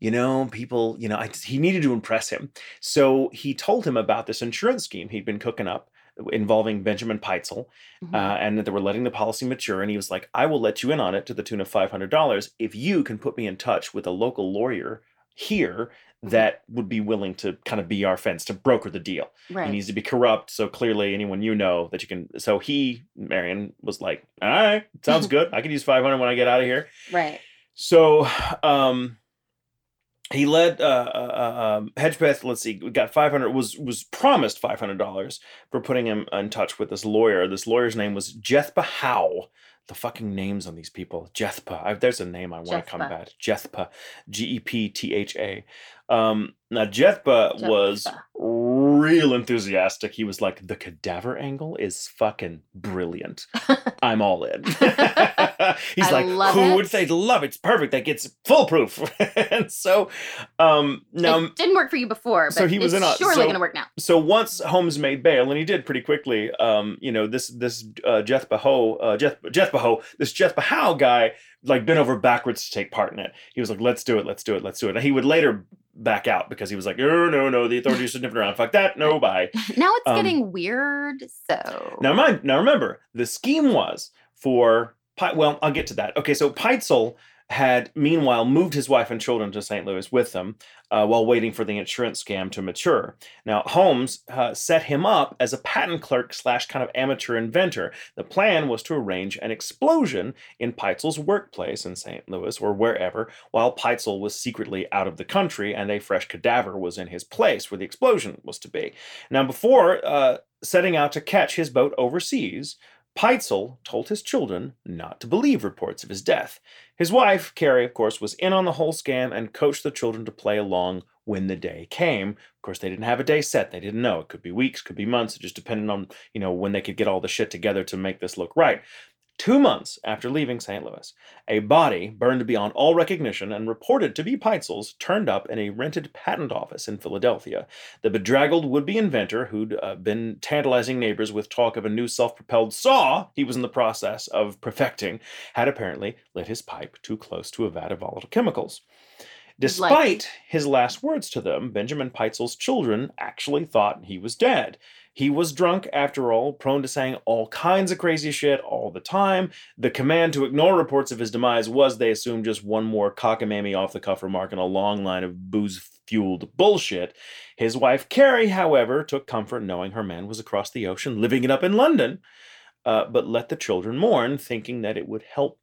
you know, people, you know, I, he needed to impress him. So he told him about this insurance scheme he'd been cooking up, involving Benjamin Peitzel, mm-hmm. uh, and that they were letting the policy mature. And he was like, I will let you in on it to the tune of five hundred dollars if you can put me in touch with a local lawyer here that would be willing to kind of be our fence, to broker the deal. Right. He needs to be corrupt. So clearly anyone you know that you can. So he, Marion, was like, all right, sounds good. I can use five hundred when I get out of here. Right. So, um, he led uh, uh, um, Hedgepeth, let's see, got five hundred dollars, was was promised five hundred dollars for putting him in touch with this lawyer. This lawyer's name was Jeptha Howell. The fucking names on these people. Jeptha. I, there's a name I want to combat. Jeptha. G E P T H A. Um, now, Jeptha was real enthusiastic. He was like, the cadaver angle is fucking brilliant. I'm all in. He's I like, who it. would they love? It's perfect. That gets foolproof. And so, um, now. It didn't work for you before, but so he was it's in a, surely so, going to work now. So once Holmes made bail, and he did pretty quickly, um, you know, this this uh, Jeptha Howell, uh, Jeptha Howell, this Jeptha Howell guy, like, bent over backwards to take part in it. He was like, let's do it, let's do it, let's do it. And he would later back out because he was like, no, no, no, the authorities are sniffing around. Fuck that, no, bye. Now it's um, getting weird, so. Now, mind, now remember, the scheme was for, well, I'll get to that. Okay, so Peitzel had, meanwhile, moved his wife and children to Saint Louis with them uh, while waiting for the insurance scam to mature. Now, Holmes uh, set him up as a patent clerk slash kind of amateur inventor. The plan was to arrange an explosion in Peitzel's workplace in Saint Louis or wherever, while Peitzel was secretly out of the country and a fresh cadaver was in his place where the explosion was to be. Now, before uh, setting out to catch his boat overseas, Peitzel told his children not to believe reports of his death. His wife, Carrie, of course, was in on the whole scam and coached the children to play along when the day came. Of course, they didn't have a day set. They didn't know. It could be weeks, could be months. It just depended on, you know, when they could get all the shit together to make this look right. Two months after leaving Saint Louis, a body burned beyond all recognition and reported to be Peitzel's turned up in a rented patent office in Philadelphia. The bedraggled would-be inventor, who'd uh, been tantalizing neighbors with talk of a new self-propelled saw he was in the process of perfecting, had apparently lit his pipe too close to a vat of volatile chemicals. Despite like. his last words to them, Benjamin Peitzel's children actually thought he was dead. He was drunk, after all, prone to saying all kinds of crazy shit all the time. The command to ignore reports of his demise was, they assumed, just one more cockamamie off-the-cuff remark in a long line of booze-fueled bullshit. His wife, Carrie, however, took comfort knowing her man was across the ocean, living it up in London, uh, but let the children mourn, thinking that it would help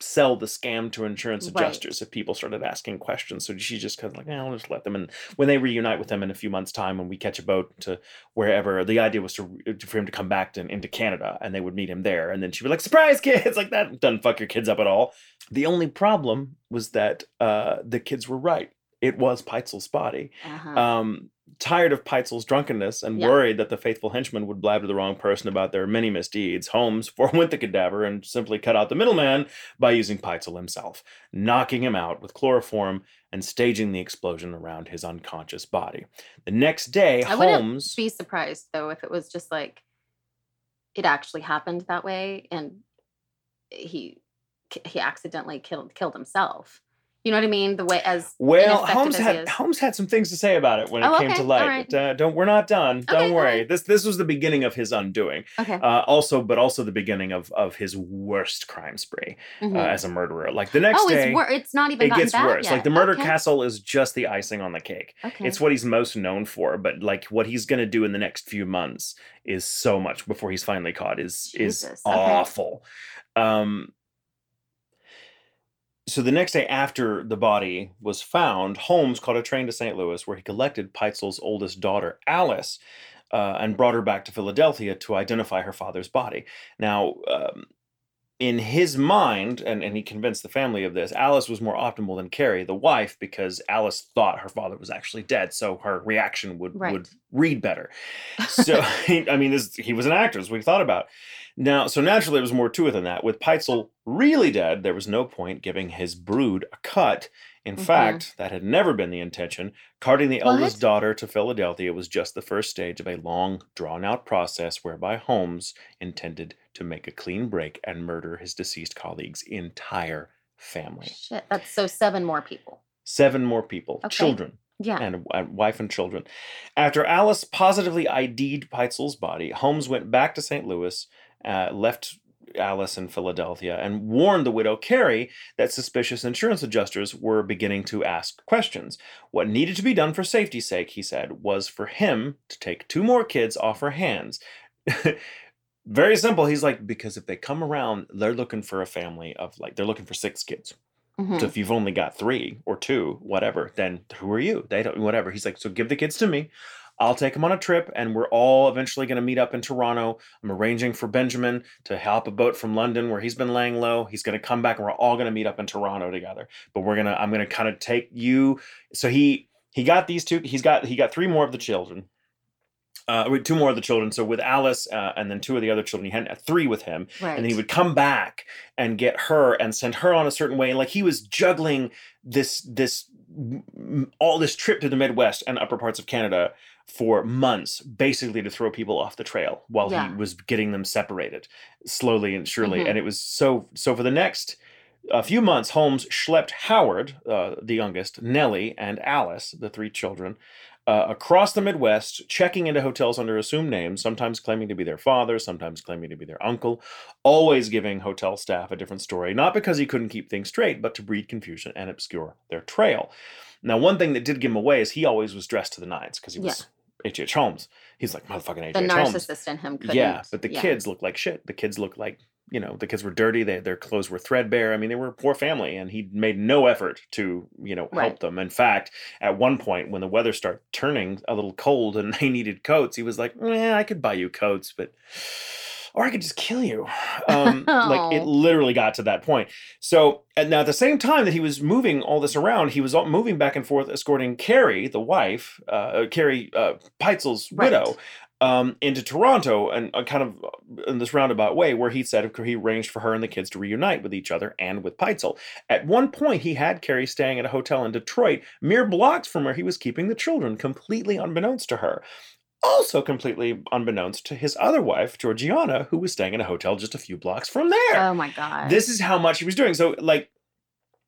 sell the scam to insurance adjusters right. if people started asking questions. So she just kind of like, eh, I'll just let them. And when they reunite with them in a few months' time, when we catch a boat to wherever, the idea was to, for him to come back to, into Canada, and they would meet him there. And then she'd be like, surprise, kids! Like, that doesn't fuck your kids up at all. The only problem was that uh, the kids were right. It was Peitzel's body. Uh-huh. Um, tired of Peitzel's drunkenness and yeah. worried that the faithful henchman would blab to the wrong person about their many misdeeds, Holmes forewent the cadaver and simply cut out the middleman by using Peitzel himself, knocking him out with chloroform and staging the explosion around his unconscious body. The next day, I Holmes... I wouldn't be surprised, though, if it was just like, it actually happened that way and he he accidentally killed killed himself. You know what I mean? The way as well, Holmes as had Holmes had some things to say about it when oh, it came okay. to light. Right. Uh, don't we're not done. Okay, don't worry. Right. This this was the beginning of his undoing. Okay. Uh, also, but also the beginning of of his worst crime spree mm-hmm. uh, as a murderer. Like the next oh, day, it's, wor- it's not even. It gets worse. Yet. Like the murder okay. castle is just the icing on the cake. Okay. It's what he's most known for. But like what he's going to do in the next few months is so much before he's finally caught is Jesus. is awful. Okay. Um. So the next day after the body was found, Holmes caught a train to Saint Louis, where he collected Peitzel's oldest daughter, Alice, uh, and brought her back to Philadelphia to identify her father's body. Now, um, in his mind, and, and he convinced the family of this, Alice was more optimal than Carrie, the wife, because Alice thought her father was actually dead, so her reaction would, right. would read better. So, he, I mean, this, he was an actor, that's what he thought about. Now, so naturally, there was more to it than that. With Peitzel really dead, there was no point giving his brood a cut. In mm-hmm. fact, that had never been the intention. Carting the what? eldest daughter to Philadelphia was just the first stage of a long, drawn-out process whereby Holmes intended to make a clean break and murder his deceased colleague's entire family. Shit, that's so seven more people. Seven more people. Okay. Children. Yeah. And, and wife and children. After Alice positively I D'd Peitzel's body, Holmes went back to Saint Louis, Uh, left Alice in Philadelphia, and warned the widow Carrie that suspicious insurance adjusters were beginning to ask questions. What needed to be done for safety's sake, he said, was for him to take two more kids off her hands. Very simple. He's like, because if they come around, they're looking for a family of, like, they're looking for six kids. Mm-hmm. So if you've only got three or two, whatever, then who are you? They don't, whatever. He's like, so give the kids to me. I'll take him on a trip, and we're all eventually going to meet up in Toronto. I'm arranging for Benjamin to hop a boat from London, where he's been laying low. He's going to come back, and we're all going to meet up in Toronto together. But we're gonna, I'm going to kind of take you. So he he got these two. He's got he got three more of the children, uh, two more of the children. So with Alice uh, and then two of the other children, he had three with him, right. And then he would come back and get her and send her on a certain way. And like he was juggling this this. all this trip to the Midwest and upper parts of Canada for months, basically to throw people off the trail while yeah. he was getting them separated slowly and surely. Mm-hmm. And it was so, so for the next a few months, Holmes schlepped Howard, uh, the youngest, Nellie, and Alice, the three children, uh, across the Midwest, checking into hotels under assumed names, sometimes claiming to be their father, sometimes claiming to be their uncle, always giving hotel staff a different story, not because he couldn't keep things straight, but to breed confusion and obscure their trail. Now, one thing that did give him away is he always was dressed to the nines because he was... Yeah. H H. Holmes. He's like, motherfucking H H. Holmes. The narcissist in him couldn't. Yeah, but the yeah. kids looked like shit. The kids looked like, you know, the kids were dirty. They, their clothes were threadbare. I mean, they were a poor family, and he made no effort to, you know, help right. them. In fact, at one point, when the weather started turning a little cold and they needed coats, he was like, eh, I could buy you coats, but... or I could just kill you. Um, like, it literally got to that point. So, and now at the same time that he was moving all this around, he was all moving back and forth, escorting Carrie, the wife, uh, Carrie uh, Peitzel's right. widow, um, into Toronto, and uh, kind of in this roundabout way, where he said he arranged for her and the kids to reunite with each other and with Peitzel. At one point, he had Carrie staying at a hotel in Detroit, mere blocks from where he was keeping the children, completely unbeknownst to her. Also completely unbeknownst to his other wife, Georgiana, who was staying in a hotel just a few blocks from there. Oh, my God. This is how much he was doing. So, like,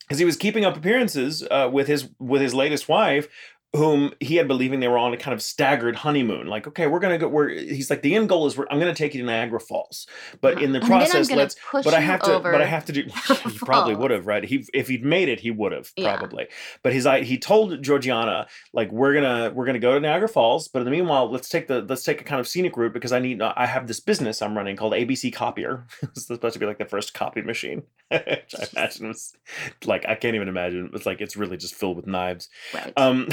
because he was keeping up appearances uh, with his with his latest wife, whom he had believing they were on a kind of staggered honeymoon. Like, okay, we're going to go where he's like, the end goal is we're, I'm going to take you to Niagara Falls. But in the process, let's, but I have to, but I have to do, he probably would have, right? He, if he'd made it, he would have probably, yeah. but his, he told Georgiana, like, we're going to, we're going to go to Niagara Falls. But in the meanwhile, let's take the, let's take a kind of scenic route because I need, I have this business I'm running called A B C Copier. It's supposed to be like the first copy machine. Which I imagine was like, I can't even imagine. It's like, it's really just filled with knives. Right. Um,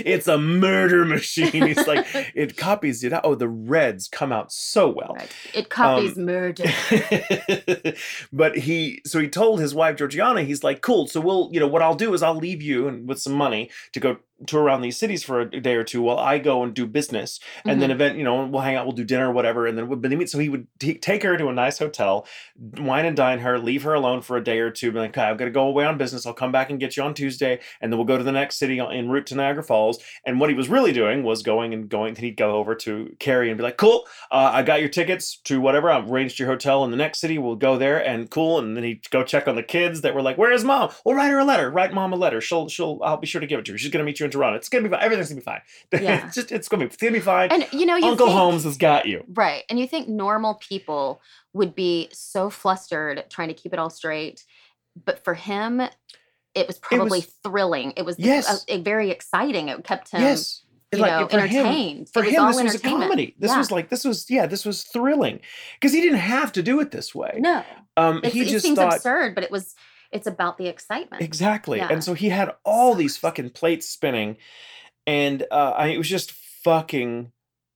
it's a murder machine. It's like it copies it out. Oh, the reds come out so well. Right. It copies um, murder. But he, so he told his wife Georgiana, he's like, cool. So we'll, you know, what I'll do is I'll leave you and with some money to go tour around these cities for a day or two while I go and do business, and mm-hmm. then event, you know, we'll hang out, we'll do dinner or whatever, and then we'll meet. So he would t- take her to a nice hotel, wine and dine her, leave her alone for a day or two, be like, okay, I've got to go away on business, I'll come back and get you on Tuesday, and then we'll go to the next city en route to Niagara Falls. And what he was really doing was going and going, he'd go over to Carrie and be like, cool, uh, I got your tickets to whatever, I've arranged your hotel in the next city, we'll go there, and cool, and then he'd go check on the kids that were like, where is mom? Well, write her a letter, write mom a letter, she'll, she'll, I'll be sure to give it to her, she's going to meet you in Toronto. It's gonna be fine. Everything's gonna be fine. Yeah. It's just it's gonna be it's gonna be fine. And you know, you Uncle think, Holmes has got you. Right. And you think normal people would be so flustered trying to keep it all straight, but for him, it was probably it was, thrilling. It was yes. a, a very exciting. It kept him yes. you like, know, for entertained. Him, for it him, was this was a comedy. This yeah. was like, this was, yeah, this was thrilling. Because he didn't have to do it this way. No. Um, it's, he it just seems thought, absurd, but it was, it's about the excitement. Exactly. Yeah. And so he had all these fucking plates spinning. And uh, I, it was just fucking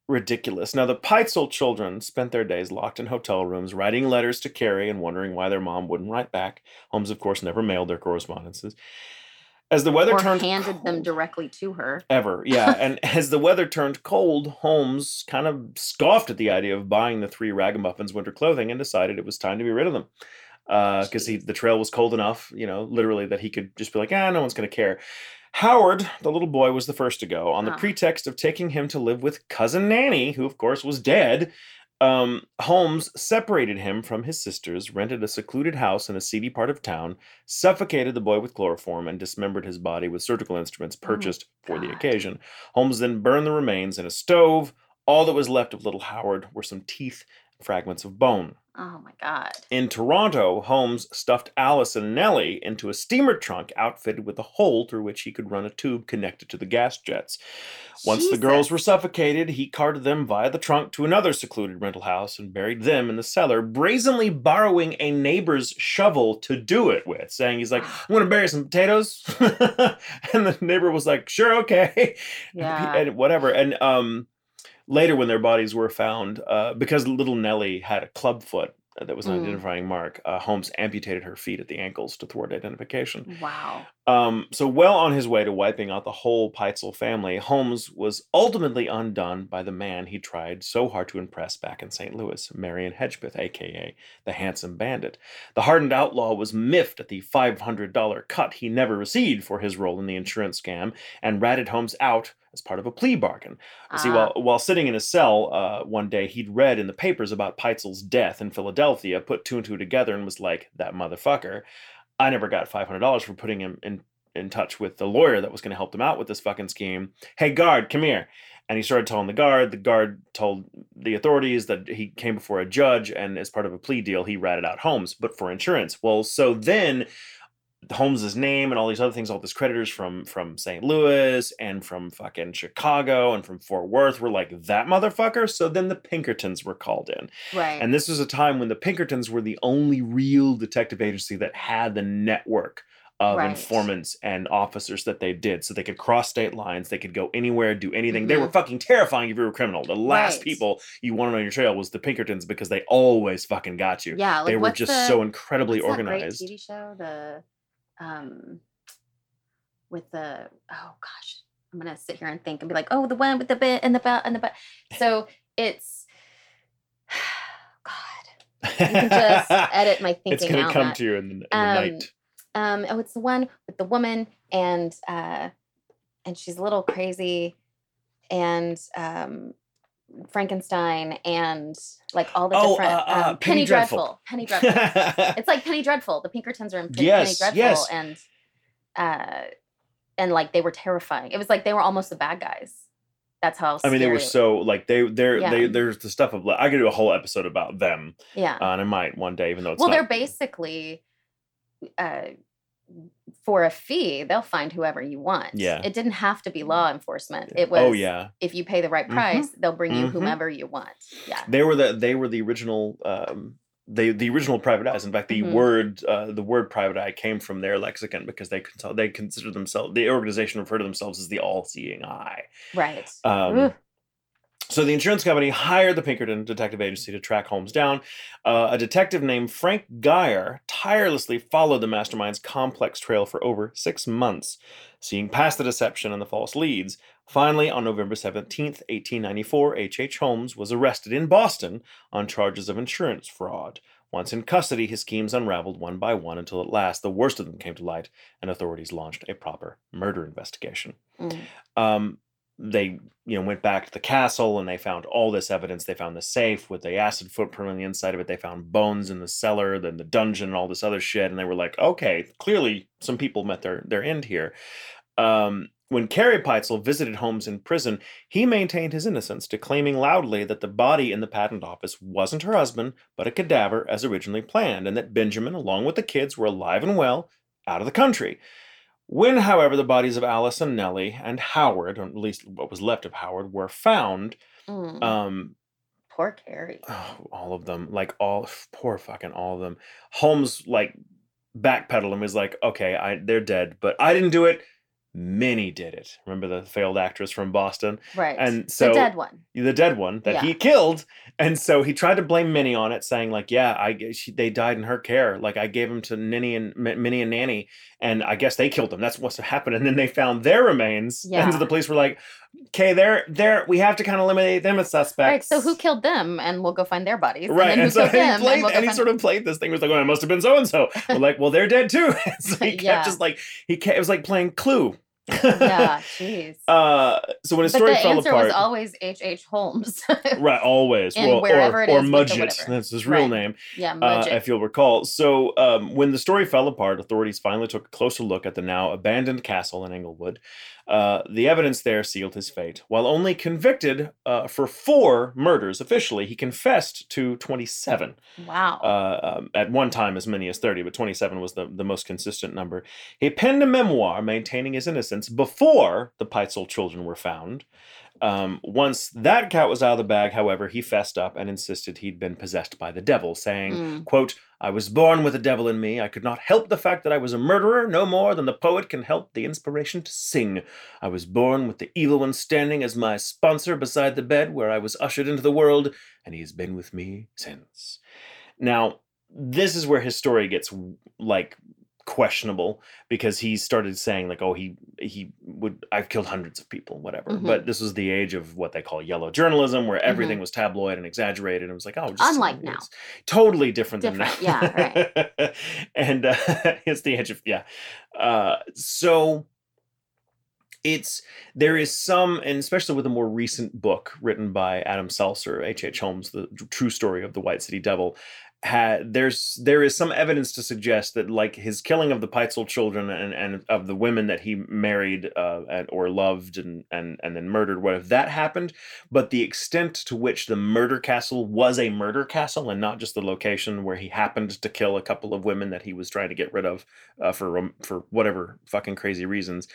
ridiculous. Now, the Peitzel children spent their days locked in hotel rooms, writing letters to Carrie and wondering why their mom wouldn't write back. Holmes, of course, never mailed their correspondences. As the weather or turned handed cold, them directly to her. Ever, yeah. And as the weather turned cold, Holmes kind of scoffed at the idea of buying the three ragamuffins winter clothing and decided it was time to be rid of them. Because uh, the trail was cold enough, you know, literally that he could just be like, ah, no one's going to care. Howard, the little boy, was the first to go on the oh. pretext of taking him to live with cousin Nanny, who, of course, was dead. Um, Holmes separated him from his sisters, rented a secluded house in a seedy part of town, suffocated the boy with chloroform, and dismembered his body with surgical instruments purchased oh for the occasion. Holmes then burned the remains in a stove. All that was left of little Howard were some teeth and fragments of bone. Oh, my God. In Toronto, Holmes stuffed Alice and Nellie into a steamer trunk outfitted with a hole through which he could run a tube connected to the gas jets. Once Jesus. the girls were suffocated, he carted them via the trunk to another secluded rental house and buried them in the cellar, brazenly borrowing a neighbor's shovel to do it with, saying he's like, I'm going to bury some potatoes. And the neighbor was like, sure, okay. Yeah. And whatever. And, um... later, when their bodies were found, uh, because little Nellie had a club foot that was an mm. identifying mark, uh, Holmes amputated her feet at the ankles to thwart identification. Wow. Um, so well on his way to wiping out the whole Peitzel family, Holmes was ultimately undone by the man he tried so hard to impress back in Saint Louis, Marion Hedgepeth, a k a the Handsome Bandit. The hardened outlaw was miffed at the five hundred dollars cut he never received for his role in the insurance scam and ratted Holmes out as part of a plea bargain. Uh, See, while while sitting in his cell uh, one day, he'd read in the papers about Peitzel's death in Philadelphia, put two and two together, and was like, that motherfucker. I never got five hundred dollars for putting him in, in touch with the lawyer that was going to help them out with this fucking scheme. Hey, guard, come here. And he started telling the guard. The guard told the authorities that he came before a judge, and as part of a plea deal, he ratted out Holmes, but for insurance. Well, so then Holmes's name and all these other things, all these creditors from, from Saint Louis and from fucking Chicago and from Fort Worth were like, that motherfucker. So then the Pinkertons were called in. Right. And this was a time when the Pinkertons were the only real detective agency that had the network of right. informants and officers that they did. So they could cross state lines. They could go anywhere, do anything. Mm-hmm. They were fucking terrifying if you were a criminal. The last right. people you wanted on your trail was the Pinkertons because they always fucking got you. Yeah. Like, they were just the, so incredibly what's organized. That great T V show? The... Um, with the oh gosh, I'm gonna sit here and think and be like, oh, the one with the bit and the belt and the butt. So it's God, you can just edit my thinking. It's gonna out come that. to you in the, in the um, night. Um, oh, it's the one with the woman and uh, and she's a little crazy, and um. Frankenstein and like all the oh, different uh, uh, um, Penny, Penny Dreadful. Penny Dreadful. It's like Penny Dreadful. The Pinkertons are in Penny, yes, Penny Dreadful, yes. and uh, and like they were terrifying. It was like they were almost the bad guys. That's how. I mean, they were so like they they're yeah. they there's the stuff of. I could do a whole episode about them. Yeah, uh, and I might one day, even though it's well, not... they're basically. Uh, For a fee, they'll find whoever you want. Yeah. It didn't have to be law enforcement. It was, oh, yeah. if you pay the right price, mm-hmm. they'll bring you mm-hmm. whomever you want. Yeah. They were the they were the original um, they the original private eyes. In fact, the mm-hmm. word uh, the word private eye came from their lexicon because they they consider themselves the organization referred to themselves as the all seeing eye. Right. Um, So the insurance company hired the Pinkerton Detective Agency to track Holmes down. Uh, a detective named Frank Geyer tirelessly followed the mastermind's complex trail for over six months, seeing past the deception and the false leads. Finally, on November seventeenth, eighteen ninety-four, H H. Holmes was arrested in Boston on charges of insurance fraud. Once in custody, his schemes unraveled one by one until at last the worst of them came to light and authorities launched a proper murder investigation. Mm. Um... They, you know, went back to the castle and they found all this evidence. They found the safe with the acid footprint on the inside of it. They found bones in the cellar, then the dungeon and all this other shit. And they were like, okay, clearly some people met their, their end here. Um, when Carrie Peitzel visited Holmes in prison, he maintained his innocence, declaiming loudly that the body in the patent office wasn't her husband, but a cadaver as originally planned, and that Benjamin, along with the kids, were alive and well out of the country. When, however, the bodies of Alice and Nellie and Howard, or at least what was left of Howard, were found... Mm. Um, poor Carrie. Oh, all of them. Like, all... Poor fucking all of them. Holmes, like, backpedaled and was like, okay, I, they're dead, but I didn't do it. Minnie did it. Remember the failed actress from Boston? Right. And so the dead one. The dead one that yeah. he killed. And so he tried to blame Minnie on it, saying like, yeah, I she, they died in her care. Like, I gave them to Minnie and Minnie and Nanny, and I guess they killed them. That's what's happened. And then they found their remains. Yeah. And so the police were like, okay, they're they're we have to kind of eliminate them as suspects. Right. So who killed them? And we'll go find their bodies. Right. And, and so he them, played, and, we'll and he find- sort of played this thing. He was like, oh, it must have been so and so. Like, well, they're dead too. So he kept yeah. just like he kept, it was like playing Clue. Yeah, jeez. Uh, so when his but story the fell apart, was always H. H. Holmes. Right, always. Well, wherever or it or is, Mudgett. That's his real right. name. Yeah, Mudgett. Uh, if you'll recall. So um, when the story fell apart, authorities finally took a closer look at the now abandoned castle in Englewood. Uh, the evidence there sealed his fate. While only convicted uh, for four murders officially, he confessed to twenty-seven. Wow. Uh, um, at one time as many as thirty, but twenty-seven was the, the most consistent number. He penned a memoir maintaining his innocence before the Peitzel children were found. Um, once that cat was out of the bag, however, he fessed up and insisted he'd been possessed by the devil, saying, mm. quote, I was born with the devil in me. I could not help the fact that I was a murderer, no more than the poet can help the inspiration to sing. I was born with the evil one standing as my sponsor beside the bed where I was ushered into the world, and he has been with me since. Now, this is where his story gets, like, questionable, because he started saying like, oh, he he would, I've killed hundreds of people, whatever. Mm-hmm. But this was the age of what they call yellow journalism, where everything mm-hmm. was tabloid and exaggerated. And it was like, oh, just unlike now. Totally different, different than now. Yeah, right. And uh, it's the age of, yeah. Uh, so it's, there is some, and especially with a more recent book written by Adam Seltzer, H H. Holmes, The True Story of the White City Devil, Had, there's there is some evidence to suggest that like his killing of the Peitzel children and, and of the women that he married uh, and, or loved and, and, and then murdered, what if that happened? But the extent to which the murder castle was a murder castle and not just the location where he happened to kill a couple of women that he was trying to get rid of uh, for for whatever fucking crazy reasons,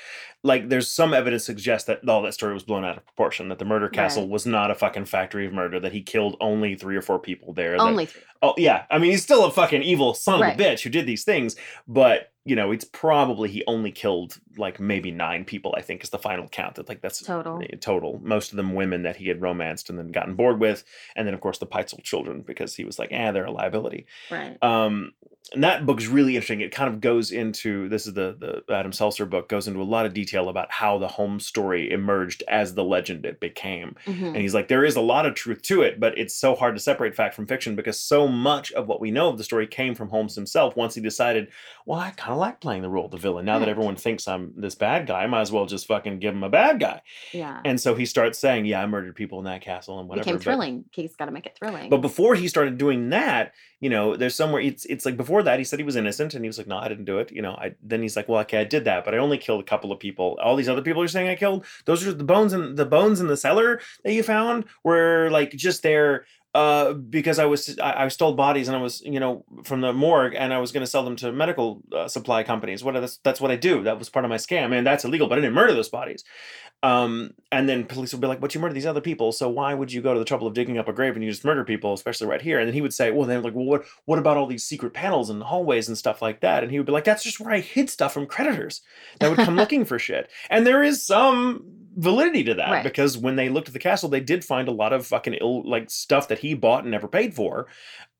like there's some evidence to suggest that all that story was blown out of proportion, that the murder castle right. was not a fucking factory of murder, that he killed only three or four people there. Only that, three. Oh, yeah. I mean, he's still a fucking evil son right. of a bitch who did these things, but you know, it's probably he only killed like maybe nine people, I think, is the final count. That like that's total. Total. Most of them women that he had romanced and then gotten bored with, and then of course the Peitzel children, because he was like, eh, they're a liability. Right. Um, and that book's really interesting. It kind of goes into, this is the the Adam Seltzer book, goes into a lot of detail about how the Holmes story emerged as the legend it became. Mm-hmm. And he's like, there is a lot of truth to it, but it's so hard to separate fact from fiction because so much of what we know of the story came from Holmes himself once he decided, well, I kind I like playing the role of the villain. Now right. that everyone thinks I'm this bad guy, I might as well just fucking give him a bad guy. Yeah. And so he starts saying, yeah, I murdered people in that castle and whatever. It became thrilling. But, he's got to make it thrilling. But before he started doing that, you know, there's somewhere, it's it's like before that, he said he was innocent and he was like, no, I didn't do it. You know, I then he's like, well, okay, I did that, but I only killed a couple of people. All these other people you're saying I killed, those are the bones in the bones in the cellar that you found were like just there. Uh, because I was, I, I stole bodies and I was, you know, from the morgue and I was going to sell them to medical uh, supply companies. What that's, that's what I do. That was part of my scam, and that's illegal, but I didn't murder those bodies. Um, and then police would be like, but you murdered these other people. So why would you go to the trouble of digging up a grave and you just murder people, especially right here? And then he would say, well, then like, well, what, what about all these secret panels and hallways and stuff like that? And he would be like, that's just where I hid stuff from creditors that would come looking for shit. And there is some validity to that right. because when they looked at the castle, they did find a lot of fucking ill, like stuff that he bought and never paid for,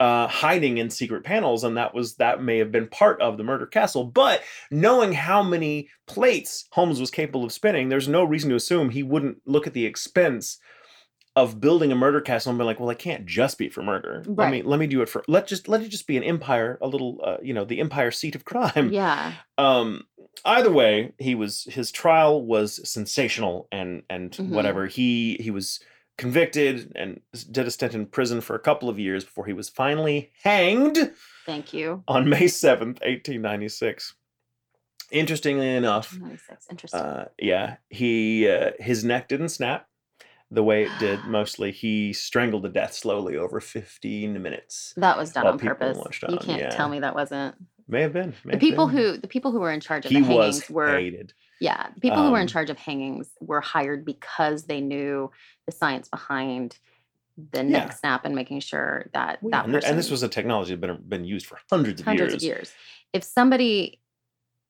uh, hiding in secret panels. And that was, that may have been part of the murder castle, but knowing how many plates Holmes was capable of spinning, there's no reason to assume he wouldn't look at the expense of building a murder castle and be like, well, I can't just be for murder. Right. Let me, let me do it for, let just, let it just be an empire, a little, uh, you know, the empire seat of crime. Yeah. Um, Either way, he was his trial was sensational and and mm-hmm. whatever. He he was convicted and did a stint in prison for a couple of years before he was finally hanged. Thank you. On May seventh, eighteen ninety-six. Interestingly enough, ninety-six. Interesting. Uh, yeah, he uh, his neck didn't snap the way it did mostly. He strangled to death slowly over fifteen minutes. That was done on purpose. You can't yeah. tell me that wasn't. May have been. May the people have been. who the people who were in charge of he the hangings were hated. Yeah, the people um, who were in charge of hangings were hired because they knew the science behind the neck yeah. snap and making sure that well, that and person. And this was a technology that had been been used for hundreds of hundreds years. Hundreds of years. If somebody.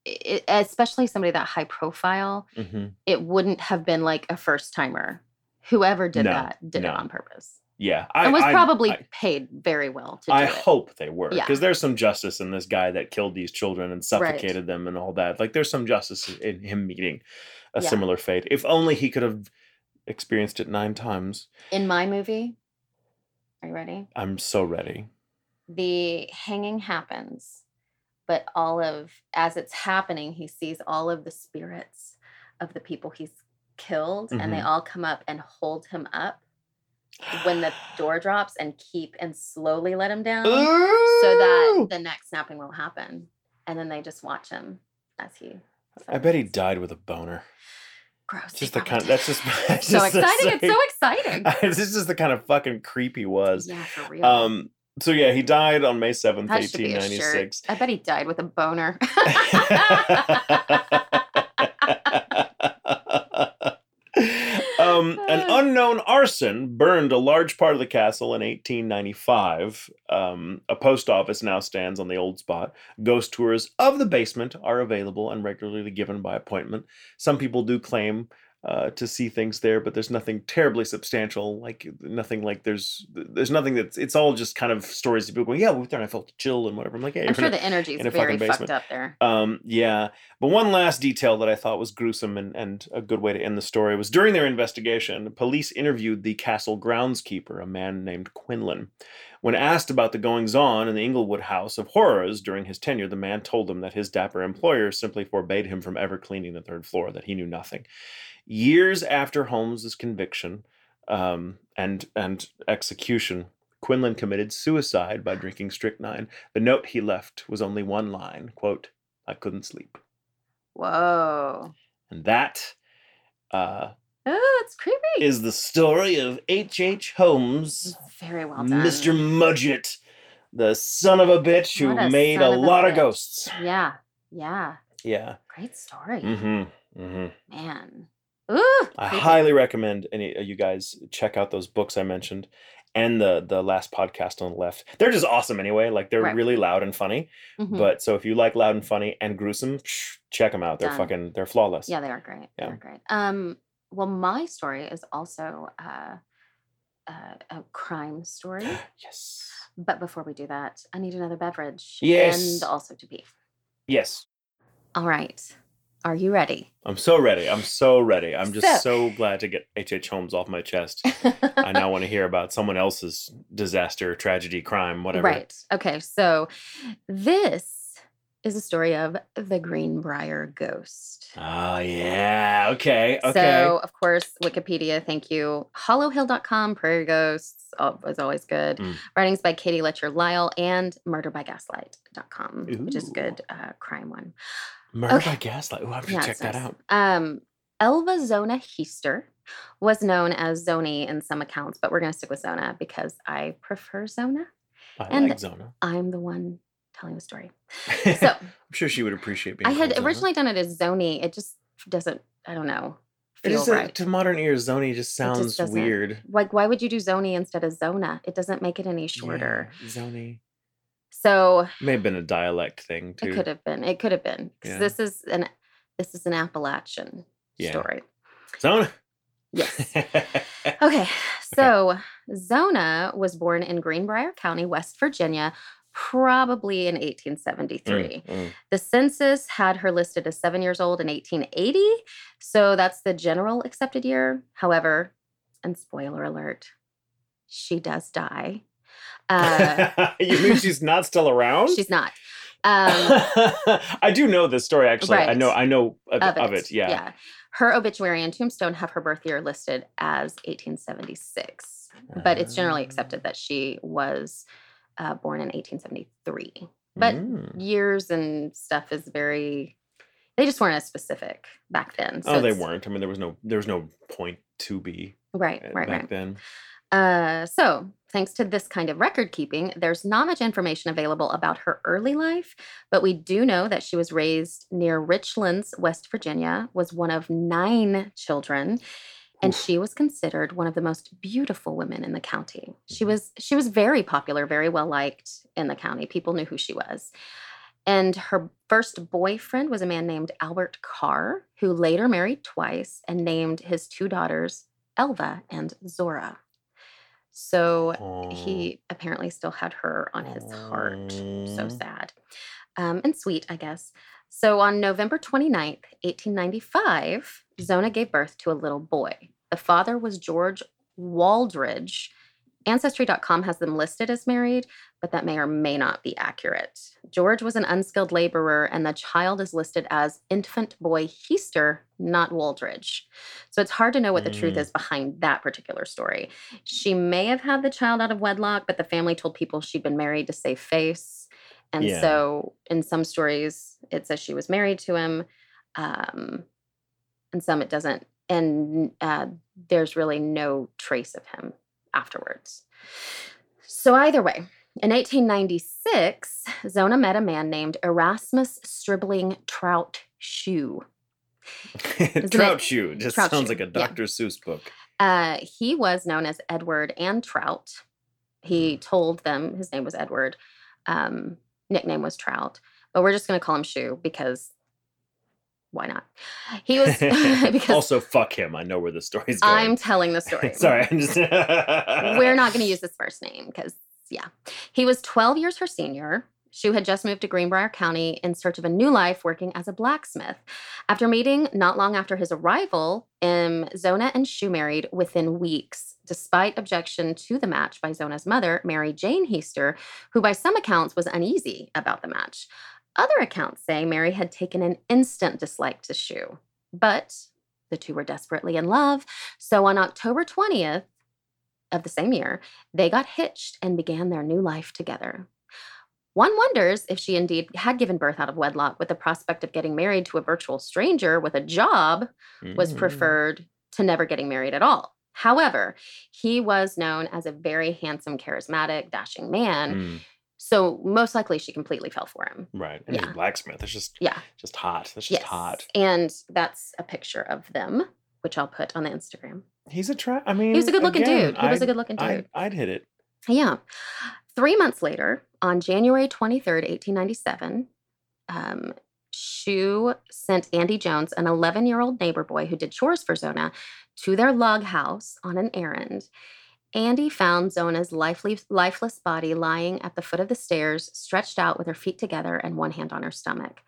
It, especially somebody that high profile, mm-hmm. it wouldn't have been like a first timer. Whoever did no, that did no. it on purpose. Yeah. I and was I, probably I, paid very well to do I it. I hope they were. Because yeah. there's some justice in this guy that killed these children and suffocated right. them and all that. Like there's some justice in him meeting a yeah. similar fate. If only he could have experienced it nine times. In my movie, are you ready? I'm so ready. The hanging happens. But all of, as it's happening, he sees all of the spirits of the people he's killed, mm-hmm. and they all come up and hold him up when the door drops and keep and slowly let him down Ooh! So that the neck snapping won't happen. And then they just watch him as he... Starts. I bet he died with a boner. Gross. Just the kind of, that's just... That's so just exciting. It's so exciting. This is just the kind of fucking creep he was. Yeah, for real. Um... So, yeah, he died on May seventh, that eighteen ninety-six. I bet he died with a boner. um, an unknown arson burned a large part of the castle in eighteen ninety-five. Um, a post office now stands on the old spot. Ghost tours of the basement are available and regularly given by appointment. Some people do claim... Uh, to see things there, but there's nothing terribly substantial, like nothing like there's there's nothing that's, it's all just kind of stories of people going, yeah, we were there and I felt a chill and whatever. I'm like, hey, I'm sure the energy is very fucked up there. Um, yeah. But one last detail that I thought was gruesome and, and a good way to end the story was during their investigation, police interviewed the castle groundskeeper, a man named Quinlan. When asked about the goings-on in the Englewood House of Horrors during his tenure, the man told them that his dapper employer simply forbade him from ever cleaning the third floor, that he knew nothing. Years after Holmes's conviction um, and and execution, Quinlan committed suicide by drinking strychnine. The note he left was only one line, quote, I couldn't sleep. Whoa. And that uh, oh, that's creepy. Is the story of H H. Holmes. Very well done. Mister Mudgett, the son of a bitch who a made a lot a of bitch. Ghosts. Yeah, yeah. Yeah. Great story. Mm-hmm, mm-hmm. Man. Ooh, I highly recommend any you guys check out those books I mentioned and the the last podcast on the left. They're just awesome anyway. Like they're right. really loud and funny. Mm-hmm. But so if you like loud and funny and gruesome, psh, check them out. They're Done. fucking they're flawless. Yeah, they are great. Yeah. They're great. Um, well, my story is also uh, uh, a crime story. Yes. But before we do that, I need another beverage. Yes. And also to pee. Yes. All right. Are you ready? I'm so ready. I'm so ready. I'm just so, so glad to get H H. Holmes off my chest. I now want to hear about someone else's disaster, tragedy, crime, whatever. Right. Okay. So this is a story of the Greenbrier ghost. Oh, yeah. Okay. Okay. So, of course, Wikipedia, thank you. hollow hill dot com, Prairie Ghosts oh, is always good. Mm. Writings by Katie Letcher-Lyle and murder by gaslight dot com, Ooh. Which is a good uh, crime one. Murder okay. by Gaslight. Ooh, I have to yeah, check that nice. out. Um, Elva Zona Heaster was known as Zoni in some accounts, but we're going to stick with Zona because I prefer Zona. I and like Zona. I'm the one telling the story. So I'm sure she would appreciate being I had Zona. Originally done it as Zoni. It just doesn't, I don't know, feel it just, right. To modern ears, Zoni just sounds just weird. Like, why would you do Zoni instead of Zona? It doesn't make it any shorter. Yeah, Zoni. So it may have been a dialect thing too. It could have been. It could have been. Yeah. This is an this is an Appalachian yeah. story. Zona. Yes. Okay. So Zona was born in Greenbrier County, West Virginia, probably in eighteen seventy-three. Mm, mm. The census had her listed as seven years old in eighteen eighty. So that's the general accepted year. However, and spoiler alert, she does die. Uh, you mean she's not still around? She's not. Um, I do know this story, actually. Right. I know I know of, of, it. of it, yeah. yeah. Her obituary and tombstone have her birth year listed as eighteen seventy-six, uh, but it's generally accepted that she was uh, born in eighteen seventy-three. But mm. years and stuff is very They just weren't as specific back then. So oh, they weren't. I mean, there was no there was no point to be right, right, back right. then. Uh, so, thanks to this kind of record keeping, there's not much information available about her early life, but we do know that she was raised near Richlands, West Virginia, was one of nine children, and Oof. she was considered one of the most beautiful women in the county. She was she was very popular, very well liked in the county. People knew who she was. And her first boyfriend was a man named Albert Carr, who later married twice and named his two daughters Elva and Zora. So oh. he apparently still had her on his heart. So sad. Um, and sweet, I guess. So on November twenty-ninth, eighteen ninety-five, Zona gave birth to a little boy. The father was George Waldridge. Ancestry dot com has them listed as married, but that may or may not be accurate. George was an unskilled laborer, and the child is listed as infant boy Heaster, not Waldridge. So it's hard to know what the mm. truth is behind that particular story. She may have had the child out of wedlock, but the family told people she'd been married to save face. And yeah. so in some stories, it says she was married to him. Um, and some it doesn't. And uh, there's really no trace of him afterwards. So either way, in eighteen ninety-six, Zona met a man named Erasmus Stribling Trout Shue. Trout Shue just Trout sounds Shue. like a Doctor Yeah. Seuss book. Uh, he was known as Edward and Trout. He told them his name was Edward. Um, nickname was Trout. But we're just going to call him Shue because why not? He was because also fuck him. I know where the story's going. I'm telling the story. Sorry, I'm just we're not going to use his first name because yeah, he was twelve years her senior. Shue had just moved to Greenbrier County in search of a new life, working as a blacksmith. After meeting, not long after his arrival, um, Zona and Shue married within weeks, despite objection to the match by Zona's mother, Mary Jane Heaster, who by some accounts was uneasy about the match. Other accounts say Mary had taken an instant dislike to Shue, but the two were desperately in love. So on October twentieth of the same year, they got hitched and began their new life together. One wonders if she indeed had given birth out of wedlock, with the prospect of getting married to a virtual stranger with a job mm. was preferred to never getting married at all. However, he was known as a very handsome, charismatic, dashing man. Mm. So most likely she completely fell for him. Right. And yeah. he's a blacksmith. That's just, yeah. just hot. That's just yes. hot. And that's a picture of them, which I'll put on the Instagram. He's a tra- I mean, he was a good looking dude. He I'd, was a good looking dude. I'd, I'd hit it. Yeah. Three months later, on January twenty-third, eighteen ninety-seven, um, Shue sent Andy Jones, an eleven-year-old neighbor boy who did chores for Zona, to their log house on an errand. Andy found Zona's lifeless, lifeless body lying at the foot of the stairs, stretched out with her feet together and one hand on her stomach.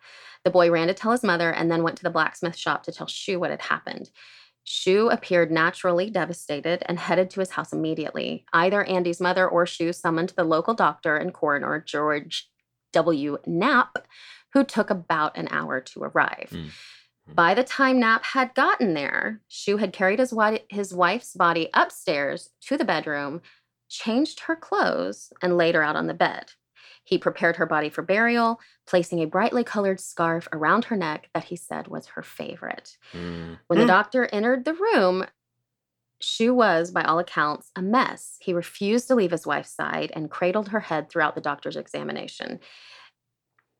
The boy ran to tell his mother and then went to the blacksmith shop to tell Shue what had happened. Shue appeared naturally devastated and headed to his house immediately. Either Andy's mother or Shue summoned the local doctor and coroner, George W. Knapp, who took about an hour to arrive. Mm. By the time Knapp had gotten there, Shue had carried his, wi- his wife's body upstairs to the bedroom, changed her clothes, and laid her out on the bed. He prepared her body for burial, placing a brightly colored scarf around her neck that he said was her favorite. Mm. When the doctor entered the room, Shue was, by all accounts, a mess. He refused to leave his wife's side and cradled her head throughout the doctor's examination.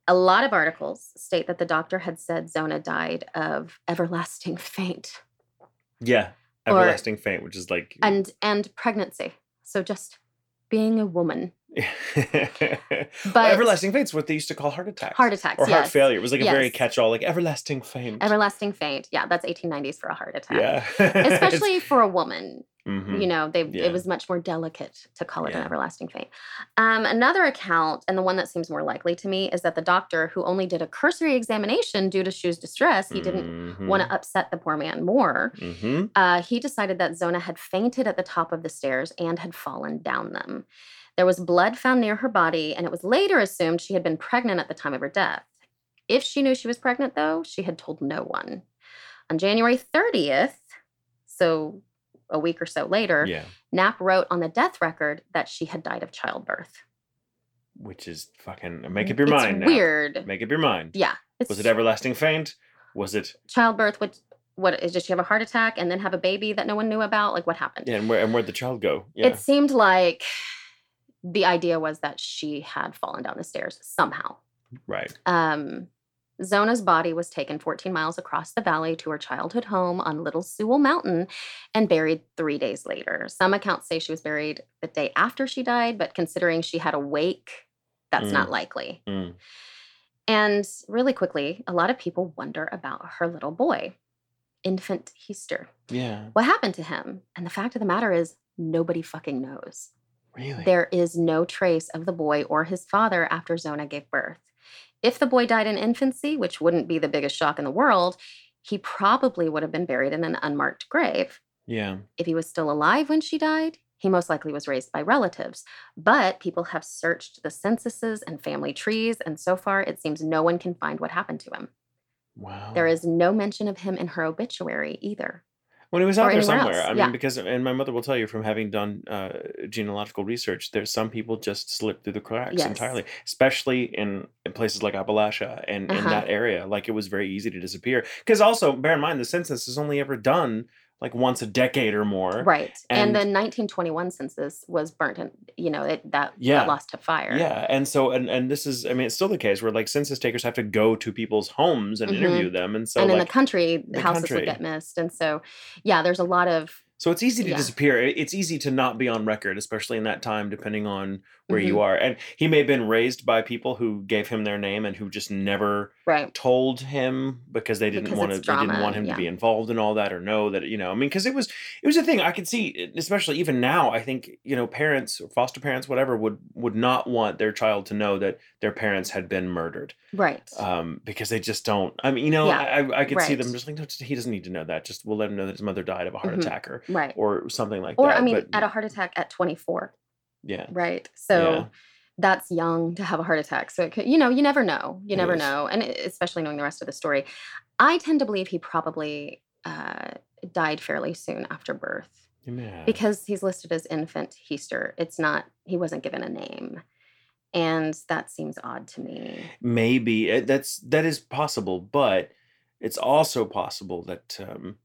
A lot of articles state that the doctor had said Zona died of everlasting faint. Yeah, everlasting or, faint, which is like... And and pregnancy. So just being a woman. but well, everlasting faint's what they used to call heart attacks. Heart attacks, Or yes. heart failure. It was like a yes. very catch-all, like everlasting faint. Everlasting faint. Yeah, that's eighteen nineties for a heart attack. Yeah. Especially for a woman. Mm-hmm. You know, they yeah. it was much more delicate to call it yeah. an everlasting faint. Um, another account, and the one that seems more likely to me, is that the doctor, who only did a cursory examination due to Shue's distress, he mm-hmm. didn't want to upset the poor man more. Mm-hmm. Uh, he decided that Zona had fainted at the top of the stairs and had fallen down them. There was blood found near her body, and it was later assumed she had been pregnant at the time of her death. If she knew she was pregnant, though, she had told no one. On January thirtieth, so... a week or so later, yeah. Knapp wrote on the death record that she had died of childbirth. Which is fucking... Make up your it's mind now. It's weird. Make up your mind. Yeah. Was it everlasting faint Was it childbirth? What? What is? Did she have a heart attack and then have a baby that no one knew about? Like, what happened? Yeah, and where and where'd the child go? Yeah. It seemed like the idea was that she had fallen down the stairs somehow. Right. Um, Zona's body was taken fourteen miles across the valley to her childhood home on Little Sewell Mountain and buried three days later. Some accounts say she was buried the day after she died, but considering she had a wake, that's mm. not likely. Mm. And really quickly, a lot of people wonder about her little boy, infant Heaster. Yeah. What happened to him? And the fact of the matter is, nobody fucking knows. Really? There is no trace of the boy or his father after Zona gave birth. If the boy died in infancy, which wouldn't be the biggest shock in the world, he probably would have been buried in an unmarked grave. Yeah. If he was still alive when she died, he most likely was raised by relatives. But people have searched the censuses and family trees, and so far it seems no one can find what happened to him. Wow. There is no mention of him in her obituary either. When it was out there somewhere. Else. I mean, yeah. because, and my mother will tell you from having done uh, genealogical research, there's some people just slip through the cracks yes. entirely, especially in, in places like Appalachia and uh-huh. in that area. Like, it was very easy to disappear. Because also, bear in mind, the census is only ever done like once a decade or more. Right. And, and the nineteen twenty-one census was burnt and, you know, it that, yeah. that lost to fire. Yeah. And so, and, and this is, I mean, it's still the case where like census takers have to go to people's homes and mm-hmm. interview them. And so And like, in the country, the houses country. would get missed. And so, yeah, there's a lot of. So it's easy to yeah. disappear. It's easy to not be on record, especially in that time, depending on where mm-hmm. you are. And he may have been raised by people who gave him their name and who just never right. told him because they didn't because want to. They didn't want him yeah. to be involved in all that or know that, you know, I mean, because it was it was a thing I could see, especially even now. I think, you know, parents or foster parents, whatever, would would not want their child to know that their parents had been murdered. Right. Um, because they just don't. I mean, you know, yeah. I, I could right. see them just like, no, he doesn't need to know that. Just we'll let him know that his mother died of a heart mm-hmm. attack or. Right. Or something like or, that. Or, I mean, but, at a heart attack at twenty-four. Yeah. Right. So yeah. that's young to have a heart attack. So, it could, you know, you never know. You never yes. know. And especially knowing the rest of the story. I tend to believe he probably uh, died fairly soon after birth. Yeah. Because he's listed as infant Heaster. It's not, he wasn't given a name. And that seems odd to me. Maybe. That's, that is possible. But it's also possible that... Um,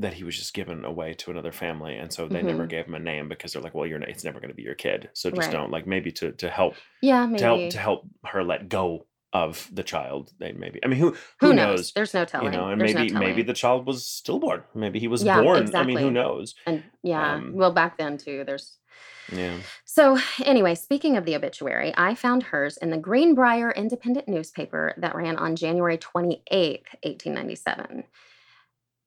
that he was just given away to another family. And so they mm-hmm. never gave him a name because they're like, well, you're it's never going to be your kid. So just right. don't like maybe to, to help, yeah, maybe. To help, to help her let go of the child. They maybe, I mean, who, who, who knows? knows? There's no telling. You know, and There's maybe, no maybe the child was stillborn. Maybe he was yeah, born. Exactly. I mean, who knows? And yeah. Um, well, back then too, there's. Yeah. So anyway, speaking of the obituary, I found hers in the Greenbrier Independent newspaper that ran on January twenty-eighth, eighteen ninety-seven.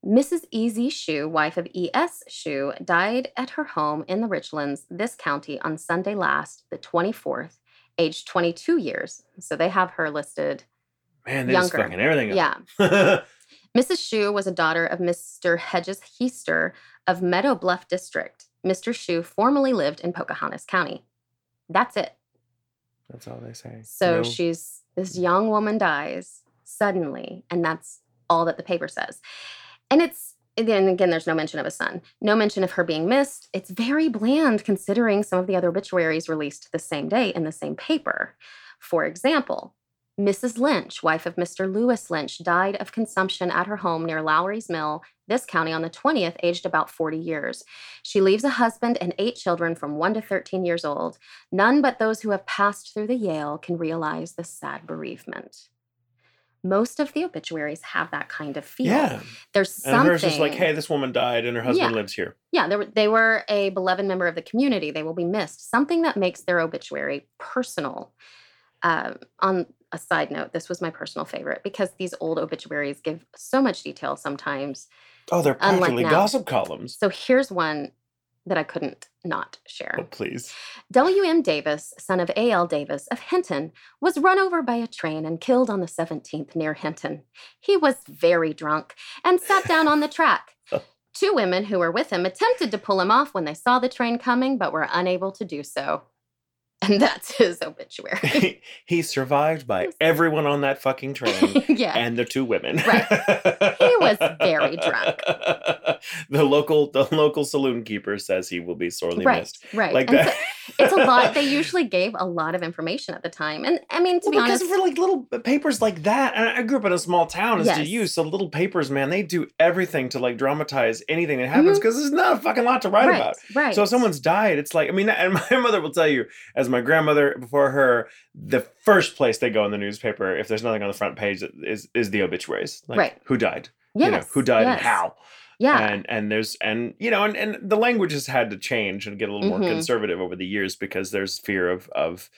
Missus Easy Shue, wife of E S. Shue, died at her home in the Richlands, this county, on Sunday last, the twenty-fourth, aged twenty-two years. So they have her listed Man, they younger. Just fucking everything up. Yeah. Missus Shue was a daughter of Mister Hedges Heaster of Meadow Bluff District. Mister Shue formerly lived in Pocahontas County. That's it. That's all they say. So no. she's, this young woman dies suddenly, and that's all that the paper says. And it's, then again, there's no mention of a son. No mention of her being missed. It's very bland considering some of the other obituaries released the same day in the same paper. For example, Missus Lynch, wife of Mister Lewis Lynch, died of consumption at her home near Lowry's Mill, this county, on the twentieth, aged about forty years. She leaves a husband and eight children from one to thirteen years old. None but those who have passed through the Yale can realize this sad bereavement. Most of the obituaries have that kind of feel. Yeah. There's something. And hers is like, hey, this woman died and her husband yeah. lives here. Yeah, they were, they were a beloved member of the community. They will be missed. Something that makes their obituary personal. Uh, on a side note, this was my personal favorite because these old obituaries give so much detail sometimes. Oh, they're practically gossip columns. So here's one that I couldn't not share. Oh, please. W M. Davis, son of A L. Davis of Hinton, was run over by a train and killed on the seventeenth near Hinton. He was very drunk and sat down on the track. Two women who were with him attempted to pull him off when they saw the train coming, but were unable to do so. And that's his obituary. He survived by everyone on that fucking train yeah. and the two women. Right. He was very drunk. The local the local saloon keeper says he will be sorely right, missed. Right, like that. So it's a lot. They usually gave a lot of information at the time. And I mean, to well, be because honest. Because for like little papers like that, and I grew up in a small town as yes. to you, so little papers, man, they do everything to like dramatize anything that happens because mm-hmm. there's not a fucking lot to write right, about. Right. So if someone's died, it's like, I mean, and my mother will tell you, as my grandmother before her, the first place they go in the newspaper, if there's nothing on the front page, is is the obituaries. Like, right. Who died? Yes. You know, who died yes. and how? Yeah. And and there's and you know, and, and the language has had to change and get a little mm-hmm. more conservative over the years because there's fear of of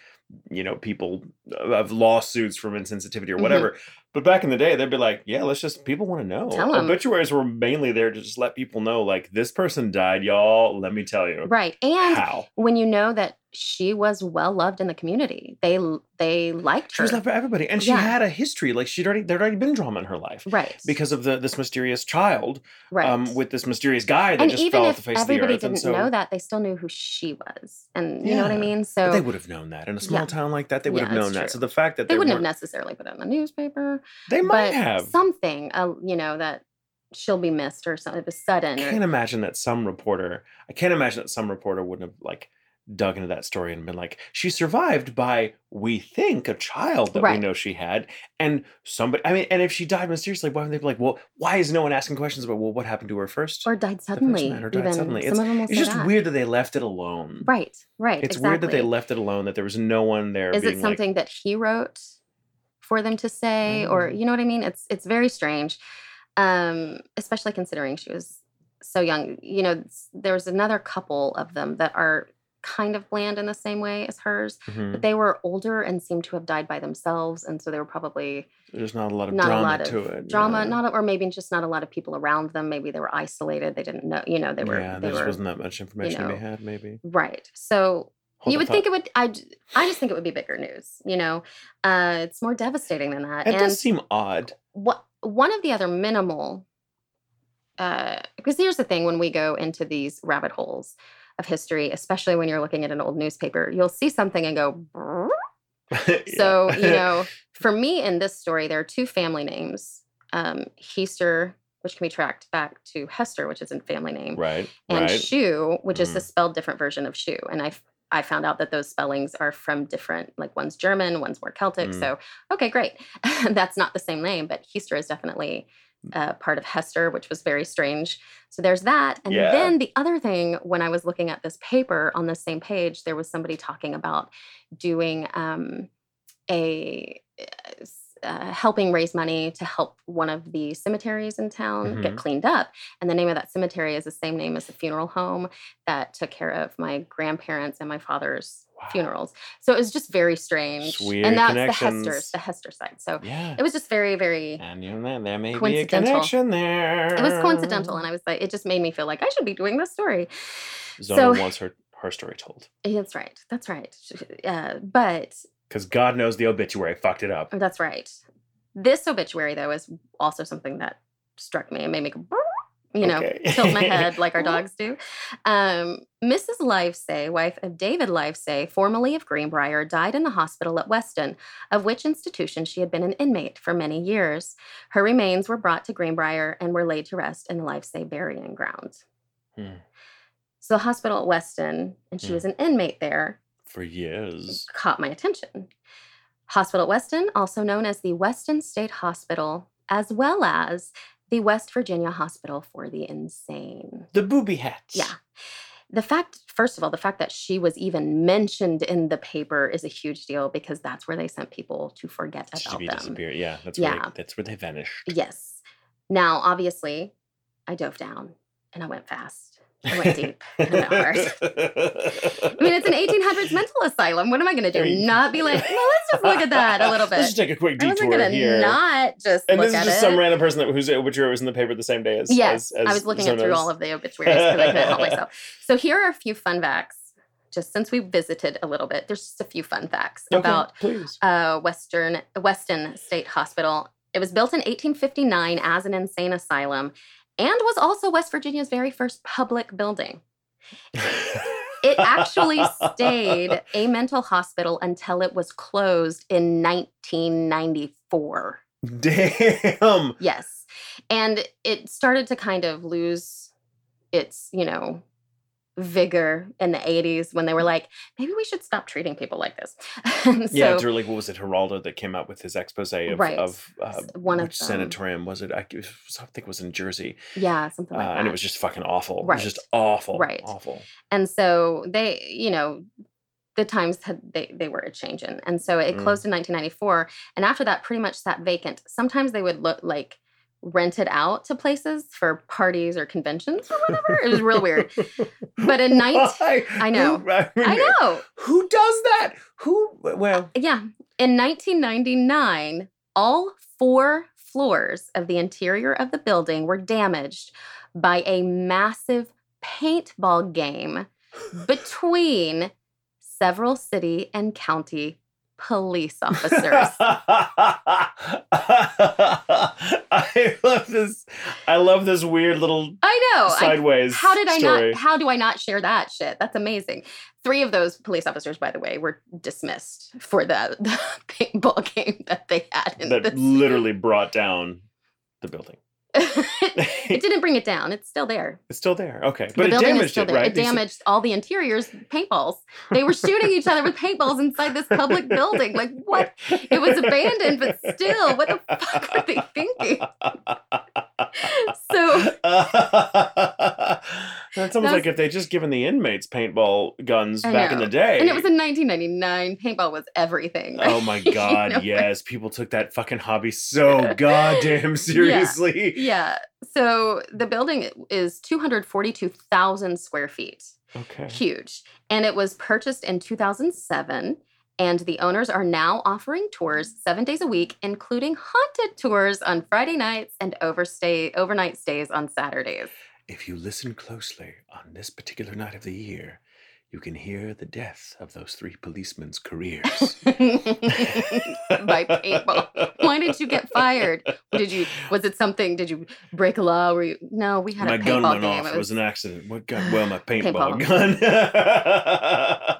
you know, people of lawsuits from insensitivity or whatever. Mm-hmm. But back in the day, they'd be like, yeah, let's just, people want to know. Tell obituaries them. Were mainly there to just let people know, like, this person died, y'all. Let me tell you. Right. And how. When you know that she was well-loved in the community, they they liked her. She was loved by everybody. And she yeah. had a history. Like, she'd already, there'd already been drama in her life. Right. Because of the this mysterious child right. um, with this mysterious guy that and just fell off the face of the earth. And even if everybody didn't so, know that, they still knew who she was. And you yeah. know what I mean? So but they would have known that. In a small yeah. town like that, they would yeah, have known that. So the fact that they, they wouldn't have necessarily put it in the newspaper. They might but have something, uh, you know, that she'll be missed or something. It was sudden. I can't or, imagine that some reporter. I can't imagine that some reporter wouldn't have like dug into that story and been like, she survived by we think a child that right. we know she had, and somebody. I mean, and if she died mysteriously, why would they be like, well, why is no one asking questions about well, what happened to her first, or died suddenly, or died even. suddenly? Some it's it's just that. Weird that they left it alone. Right, right. It's exactly. weird that they left it alone. That there was no one there. Is being it something like, that he wrote? For them to say, mm. or you know what I mean? It's it's very strange, um, especially considering she was so young. You know, there's another couple of them that are kind of bland in the same way as hers, mm-hmm. but they were older and seemed to have died by themselves, and so they were probably there's not a lot of not drama a lot of to it. Drama, know? Not or maybe just not a lot of people around them. Maybe they were isolated. They didn't know. You know, they were. Yeah, there just wasn't that much information you know, they had. Maybe right. So. Hold you would thought. Think it would, I, I just think it would be bigger news, you know? Uh, it's more devastating than that. It and does seem odd. What, one of the other minimal, uh, because here's the thing, when we go into these rabbit holes of history, especially when you're looking at an old newspaper, you'll see something and go, yeah. So, you know, for me in this story, there are two family names, um, Heaster, which can be tracked back to Hester, which is a family name. Right. And right. Shue, which mm. is the spelled different version of Shue. And I I found out that those spellings are from different, like one's German, one's more Celtic. Mm. So, okay, great. That's not the same name, but Heaster is definitely uh, part of Hester, which was very strange. So there's that. And yeah. then the other thing, when I was looking at this paper on the same page, there was somebody talking about doing um, a... Uh, Uh, helping raise money to help one of the cemeteries in town mm-hmm. get cleaned up. And the name of that cemetery is the same name as the funeral home that took care of my grandparents and my father's wow. funerals. So it was just very strange. Weird and that's the Hester's, the Hester side. So yeah. it was just very, very and you know, there may be a connection there. It was coincidental. And I was like, it just made me feel like I should be doing this story. Zona so, wants her, her story told. That's right. That's right. Uh, but... Because God knows the obituary fucked it up. That's right. This obituary, though, is also something that struck me and made me go, you know, okay. tilt my head like our dogs do. Um, Missus Livesay, wife of David Livesay, formerly of Greenbrier, died in the hospital at Weston, of which institution she had been an inmate for many years. Her remains were brought to Greenbrier and were laid to rest in the Livesay burying ground. Hmm. So the hospital at Weston, and she hmm. was an inmate there. For years. Caught my attention. Hospital at Weston, also known as the Weston State Hospital, as well as the West Virginia Hospital for the Insane. The booby hats. Yeah. The fact, first of all, the fact that she was even mentioned in the paper is a huge deal because that's where they sent people to forget about them. To be disappeared. Yeah, that's, yeah. Where they, that's where they vanished. Yes. Now, obviously, I dove down and I went fast. I went deep. I went hard. I mean, it's an eighteen hundreds mental asylum. What am I going to do? Not be like, well, let's just look at that a little bit. Let's just take a quick detour here. I wasn't going to not just and look at it. And this is just it. Some random person that, whose obituary was in the paper the same day as Yes, as, as I was looking at through all of the obituaries because I couldn't help myself. So here are a few fun facts. Just since we visited a little bit, there's just a few fun facts okay, about uh, Western Weston State Hospital. It was built in eighteen fifty-nine as an insane asylum. And was also West Virginia's very first public building. It actually stayed a mental hospital until it was closed in nineteen ninety-four. Damn. Yes. And it started to kind of lose its, you know, vigor in the eighties when they were like, maybe we should stop treating people like this. So, yeah, it's really, what was it, Geraldo that came out with his expose of, right. of uh, one which of sanatorium was it? I think it was in Jersey. Yeah, something like uh, that. And it was just fucking awful. Right. It was just awful. Right. Awful. And so they, you know, the times had they, they were a change in. And so it closed mm. in nineteen ninety-four. And after that, pretty much sat vacant. Sometimes they would look like rented out to places for parties or conventions or whatever. It was real weird. But at night, I know. Who, I, mean, I know. Who does that? Who? Well. Uh, yeah. In nineteen ninety-nine, all four floors of the interior of the building were damaged by a massive paintball game between several city and county police officers. I love this. I love this weird little. I know. Sideways. I, how did I story. not? How do I not share that shit? That's amazing. Three of those police officers, by the way, were dismissed for the, the paintball game that they had. In that this. Literally brought down the building. It didn't bring it down. It's still there. It's still there. Okay. But the it damaged it, right? It damaged all the interiors, paintballs. They were shooting each other with paintballs inside this public building. Like, what? It was abandoned, but still, what the fuck were they thinking? So. That's almost that was, like if they just given the inmates paintball guns back in the day. And it was in nineteen ninety-nine. Paintball was everything. Right? Oh my God. You know? Yes. People took that fucking hobby so goddamn seriously. Yeah. Yeah. So the building is two hundred forty-two thousand square feet. Okay. Huge. And it was purchased in two thousand seven. And the owners are now offering tours seven days a week, including haunted tours on Friday nights and overstay overnight stays on Saturdays. If you listen closely on this particular night of the year, you can hear the death of those three policemen's careers. By paintball. Why did you get fired? Did you? Was it something? Did you break a law? Were you? No, we had my a paintball game. My gun went off. It was, it was an accident. What gun? Well, my paintball, paintball. gun.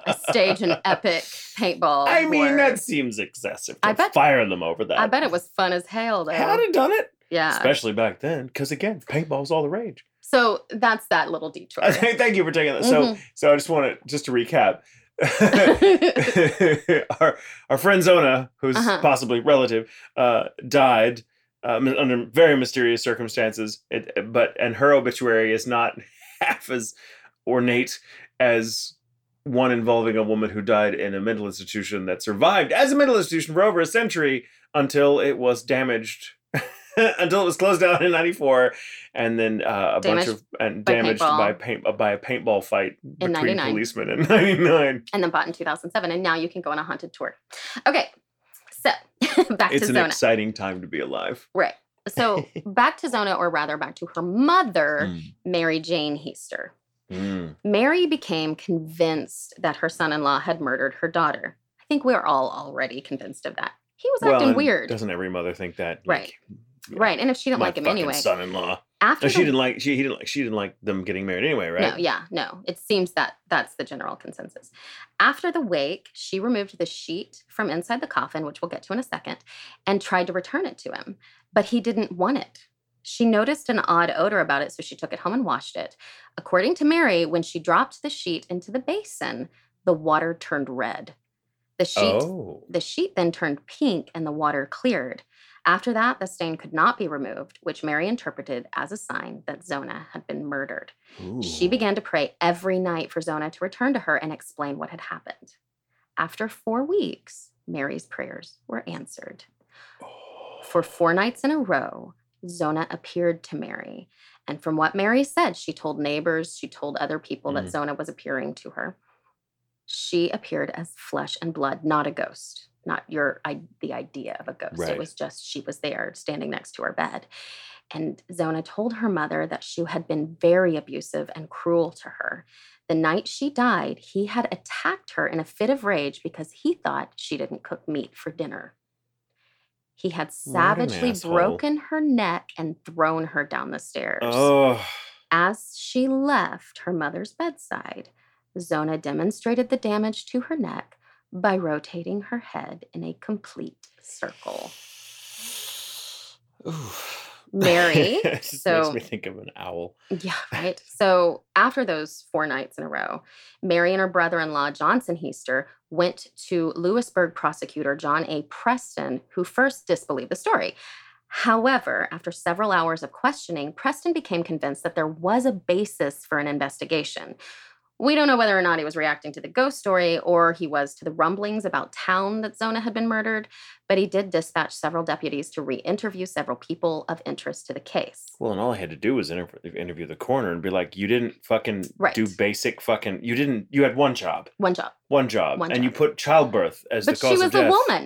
I stage an epic paintball. I mean, war. That seems excessive. I bet firing them over that. I bet it was fun as hell, though. Had it done it? Yeah. Especially back then, because again, paintball was all the rage. So that's that little detour. Thank you for taking that. Mm-hmm. So, so I just want to just to recap, our our friend Zona, who's uh-huh. possibly relative, uh, died uh, under very mysterious circumstances. It, but and her obituary is not half as ornate as one involving a woman who died in a mental institution that survived as a mental institution for over a century until it was damaged. Until it was closed down in ninety-four, and then uh, a damaged bunch of and by damaged paintball. by paint uh, by a paintball fight in between ninety-nine. Policemen in ninety-nine, and then bought in two thousand seven. And now you can go on a haunted tour. Okay, so back it's to Zona. It's an exciting time to be alive, right? So back to Zona, or rather back to her mother, mm. Mary Jane Heaster. Mm. Mary became convinced that her son-in-law had murdered her daughter. I think we're all already convinced of that. He was well, acting weird. Doesn't every mother think that? Right. Like, yeah. Right, and if she didn't My like him anyway, son-in-law. After no, she the, didn't like she he didn't like she didn't like them getting married anyway, right? No, yeah, no. It seems that that's the general consensus. After the wake, she removed the sheet from inside the coffin, which we'll get to in a second, and tried to return it to him, but he didn't want it. She noticed an odd odor about it, so she took it home and washed it. According to Mary, when she dropped the sheet into the basin, the water turned red. The sheet, oh. the sheet then turned pink, and the water cleared. After that, the stain could not be removed, which Mary interpreted as a sign that Zona had been murdered. Ooh. She began to pray every night for Zona to return to her and explain what had happened. After four weeks, Mary's prayers were answered. Oh. For four nights in a row, Zona appeared to Mary. And from what Mary said, she told neighbors, she told other people mm. that Zona was appearing to her. She appeared as flesh and blood, not a ghost. Not your I, the idea of a ghost. Right. It was just she was there standing next to her bed. And Zona told her mother that she had been very abusive and cruel to her. The night she died, he had attacked her in a fit of rage because he thought she didn't cook meat for dinner. He had savagely broken her neck and thrown her down the stairs. Oh. As she left her mother's bedside, Zona demonstrated the damage to her neck by rotating her head in a complete circle. Ooh. Mary. So makes me think of an owl. Yeah, right. So after those four nights in a row, Mary and her brother-in-law, Johnson Heaster, went to Lewisburg prosecutor John A. Preston, who first disbelieved the story. However, after several hours of questioning, Preston became convinced that there was a basis for an investigation. We don't know whether or not he was reacting to the ghost story or he was to the rumblings about town that Zona had been murdered, but he did dispatch several deputies to re-interview several people of interest to the case. Well, and all I had to do was inter- interview the coroner and be like, you didn't fucking right. do basic fucking, you didn't, you had one job. One job. One job. One and job. You put childbirth as but the cause of death. But she was a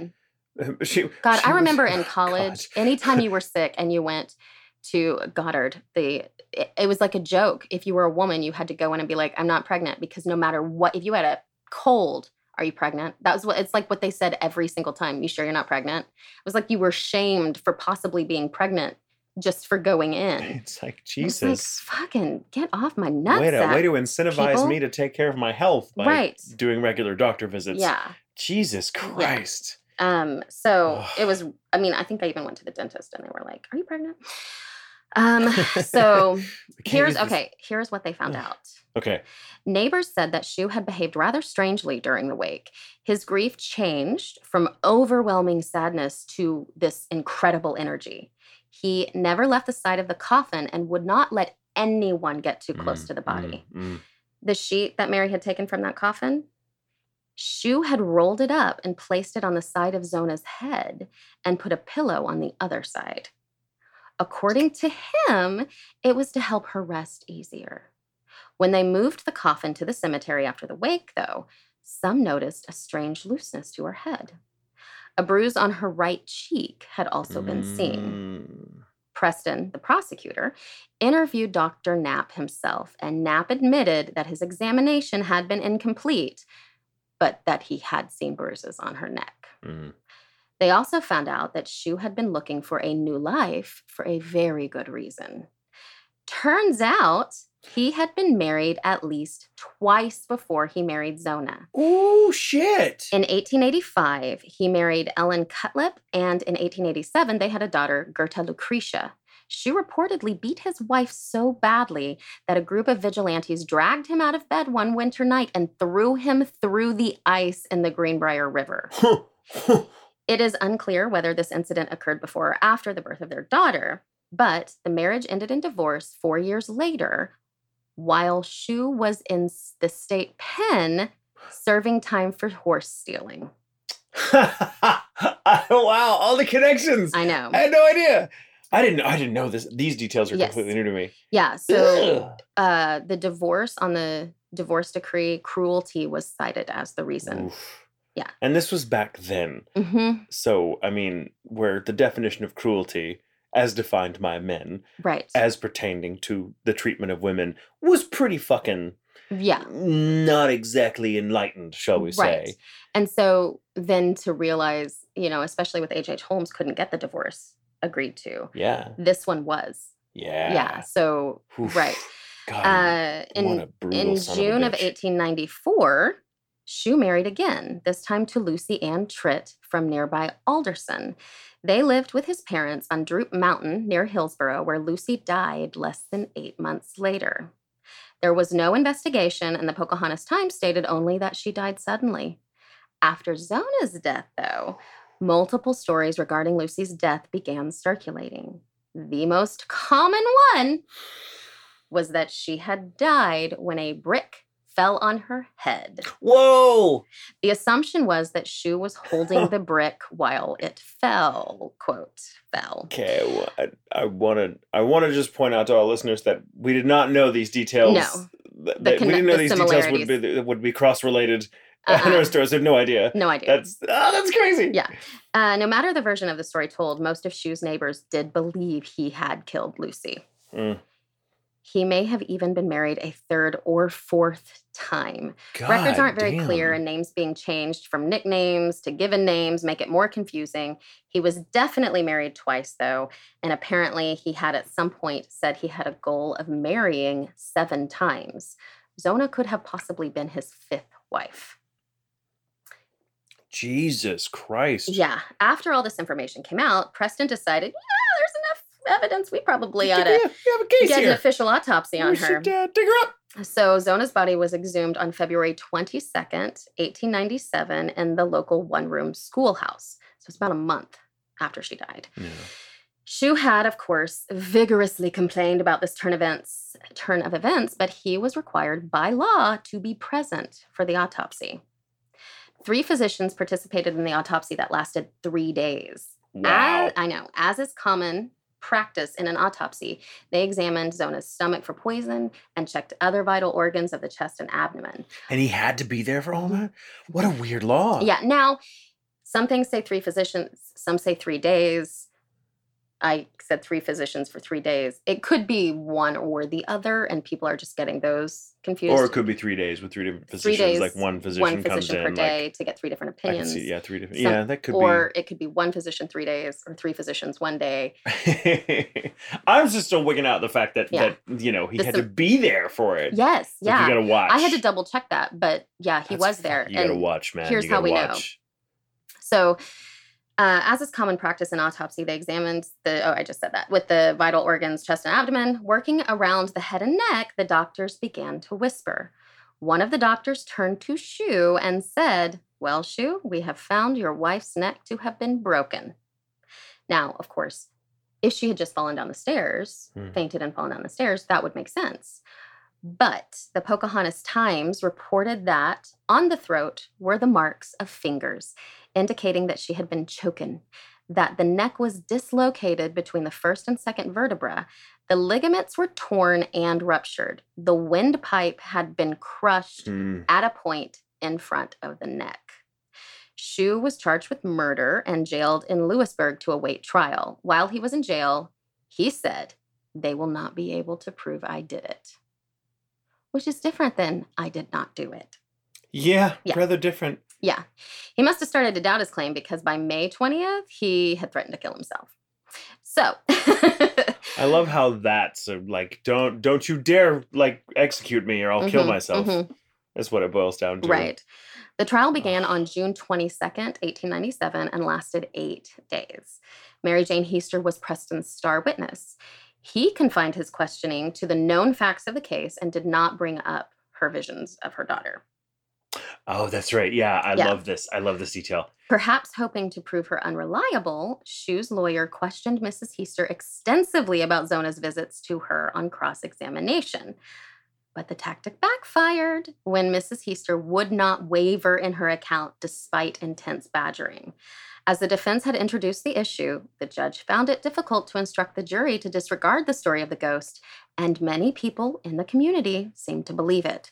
woman. She, God, she I remember was, in college, God. Anytime you were sick and you went to Goddard, the it, it was like a joke. If you were a woman, you had to go in and be like, I'm not pregnant, because no matter what, if you had a cold, are you pregnant? That was what, it's like what they said every single time. You sure you're not pregnant? It was like you were shamed for possibly being pregnant just for going in. It's like, Jesus. It's like, fucking get off my nuts. Way to, way to incentivize people. Me to take care of my health by right. doing regular doctor visits. Yeah. Jesus Christ. Yeah. Um, so it was, I mean, I think I even went to the dentist and they were like, are you pregnant? Um, so here's, okay, here's what they found out. Okay. Neighbors said that Shue had behaved rather strangely during the wake. His grief changed from overwhelming sadness to this incredible energy. He never left the side of the coffin and would not let anyone get too close mm, to the body. Mm, mm. The sheet that Mary had taken from that coffin, Shue had rolled it up and placed it on the side of Zona's head and put a pillow on the other side. According to him, it was to help her rest easier. When they moved the coffin to the cemetery after the wake, though, some noticed a strange looseness to her head. A bruise on her right cheek had also been seen. Mm. Preston, the prosecutor, interviewed Doctor Knapp himself, and Knapp admitted that his examination had been incomplete, but that he had seen bruises on her neck. Mm. They also found out that Shue had been looking for a new life for a very good reason. Turns out he had been married at least twice before he married Zona. Oh, shit. In eighteen eighty-five, he married Ellen Cutlip, and in eighteen eighty-seven, they had a daughter, Gerta Lucretia. Shue reportedly beat his wife so badly that a group of vigilantes dragged him out of bed one winter night and threw him through the ice in the Greenbrier River. It is unclear whether this incident occurred before or after the birth of their daughter, but the marriage ended in divorce four years later while Shue was in the state pen serving time for horse stealing. Wow, all the connections. I know. I had no idea. I didn't I didn't know this. These details are yes. completely new to me. Yeah. So uh, the divorce on the divorce decree, cruelty was cited as the reason. Oof. Yeah. And this was back then. Mm-hmm. So, I mean, where the definition of cruelty, as defined by men, right, as pertaining to the treatment of women, was pretty fucking... Yeah. Not exactly enlightened, shall we say. Right. And so then to realize, you know, especially with H H. Holmes, couldn't get the divorce agreed to. Yeah. This one was. Yeah. Yeah. So, oof. Right. God, uh, in, in June of, of eighteen ninety-four, Shue married again, this time to Lucy Ann Tritt from nearby Alderson. They lived with his parents on Droop Mountain near Hillsboro, where Lucy died less than eight months later. There was no investigation, and the Pocahontas Times stated only that she died suddenly. After Zona's death, though, multiple stories regarding Lucy's death began circulating. The most common one was that she had died when a brick fell on her head. Whoa! The assumption was that Shue was holding the brick while it fell, quote, fell. Okay, well, I, I want to I want to just point out to our listeners that we did not know these details. No. Th- the connect- we didn't know the these details would be, would be cross-related. Uh-uh. Our stores have no idea. No idea. That's oh, that's crazy. Yeah. Uh, no matter the version of the story told, most of Shue's neighbors did believe he had killed Lucy. Mm. He may have even been married a third or fourth time. God Records aren't very damn. clear, and names being changed from nicknames to given names make it more confusing. He was definitely married twice, though, and apparently he had at some point said he had a goal of marrying seven times. Zona could have possibly been his fifth wife. Jesus Christ. Yeah. After all this information came out, Preston decided, yeah, there's enough evidence. We probably ought to get an official autopsy on her. Dig her up. So Zona's body was exhumed on February twenty-second, eighteen ninety-seven in the local one-room schoolhouse. So it's about a month after she died. Yeah. Shue had, of course, vigorously complained about this turn, events, turn of events, but he was required by law to be present for the autopsy. Three physicians participated in the autopsy that lasted three days. Wow. As, I know. As is common practice in an autopsy, they examined Zona's stomach for poison and checked other vital organs of the chest and abdomen. And he had to be there for all that? What a weird law. Yeah. Now, some things say three physicians, some say three days. I said three physicians for three days. It could be one or the other, and people are just getting those confused. Or it could be three days with three different physicians. Three days, like one physician, one physician comes in. One physician per day like, to get three different opinions. I can see, yeah, three different. Some, yeah, that could or be. Or it could be one physician three days or three physicians one day. I was just still wigging out the fact that, yeah. that you know, he this had is, to be there for it. Yes, like, yeah. You got to watch. I had to double check that, but yeah, he That's, was there. You got to watch, man. Here's how we watch. know. So... Uh, as is common practice in autopsy, they examined the, oh, I just said that, with the vital organs, chest and abdomen. Working around the head and neck, the doctors began to whisper. One of the doctors turned to Shue and said, "Well, Shue, we have found your wife's neck to have been broken." Now, of course, if she had just fallen down the stairs, mm. fainted and fallen down the stairs, that would make sense. But the Pocahontas Times reported that on the throat were the marks of fingers, indicating that she had been choken, that the neck was dislocated between the first and second vertebra, the ligaments were torn and ruptured, the windpipe had been crushed mm. at a point in front of the neck. Shue was charged with murder and jailed in Lewisburg to await trial. While he was in jail, he said, "They will not be able to prove I did it." Which is different than, "I did not do it." Yeah, yeah, rather different. Yeah. He must have started to doubt his claim because by May twentieth, he had threatened to kill himself. So. I love how that's a, like, don't don't you dare, like, execute me or I'll mm-hmm, kill myself. Mm-hmm. That's what it boils down to. Right. The trial began on June twenty-second, eighteen ninety-seven, and lasted eight days. Mary Jane Heaster was Preston's star witness. He confined his questioning to the known facts of the case and did not bring up her visions of her daughter. Oh, that's right. Yeah, I yeah. love this. I love this detail. Perhaps hoping to prove her unreliable, Shue's lawyer questioned Missus Heaster extensively about Zona's visits to her on cross-examination. But the tactic backfired when Missus Heaster would not waver in her account despite intense badgering. As the defense had introduced the issue, the judge found it difficult to instruct the jury to disregard the story of the ghost, and many people in the community seemed to believe it.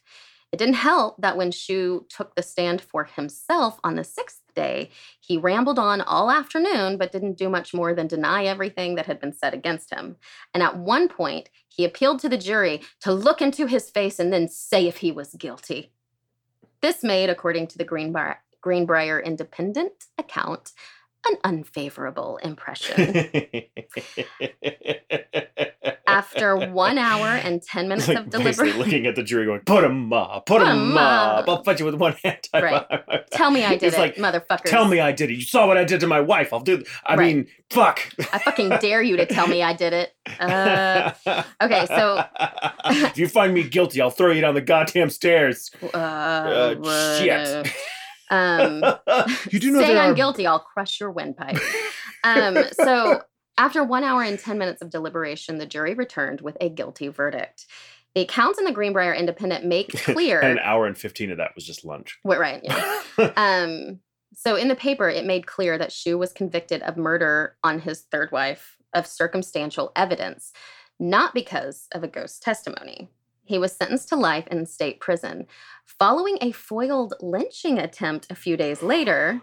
It didn't help that when Shue took the stand for himself on the sixth day, he rambled on all afternoon but didn't do much more than deny everything that had been said against him. And at one point, he appealed to the jury to look into his face and then say if he was guilty. This made, according to the Greenbrier Greenbrier Independent account, an unfavorable impression. After one hour and ten minutes like of deliberation, looking at the jury going, "Put him up, put, put him up. up. I'll fight you with one hand." Right. Tell me I did it's it, like, motherfucker. Tell me I did it. You saw what I did to my wife. I'll do. Th- I right. mean, fuck. I fucking dare you to tell me I did it. Uh, okay, so if you find me guilty, I'll throw you down the goddamn stairs. Uh, uh, shit. Uh, Um, you do know say I'm are... guilty, I'll crush your windpipe. um, so after one hour and ten minutes of deliberation, the jury returned with a guilty verdict. The accounts in the Greenbrier Independent make clear... an hour and fifteen of that was just lunch. Wait, right, yeah. um, so in the paper, it made clear that Shue was convicted of murder on his third wife of circumstantial evidence, not because of a ghost testimony. He was sentenced to life in state prison. Following a foiled lynching attempt a few days later,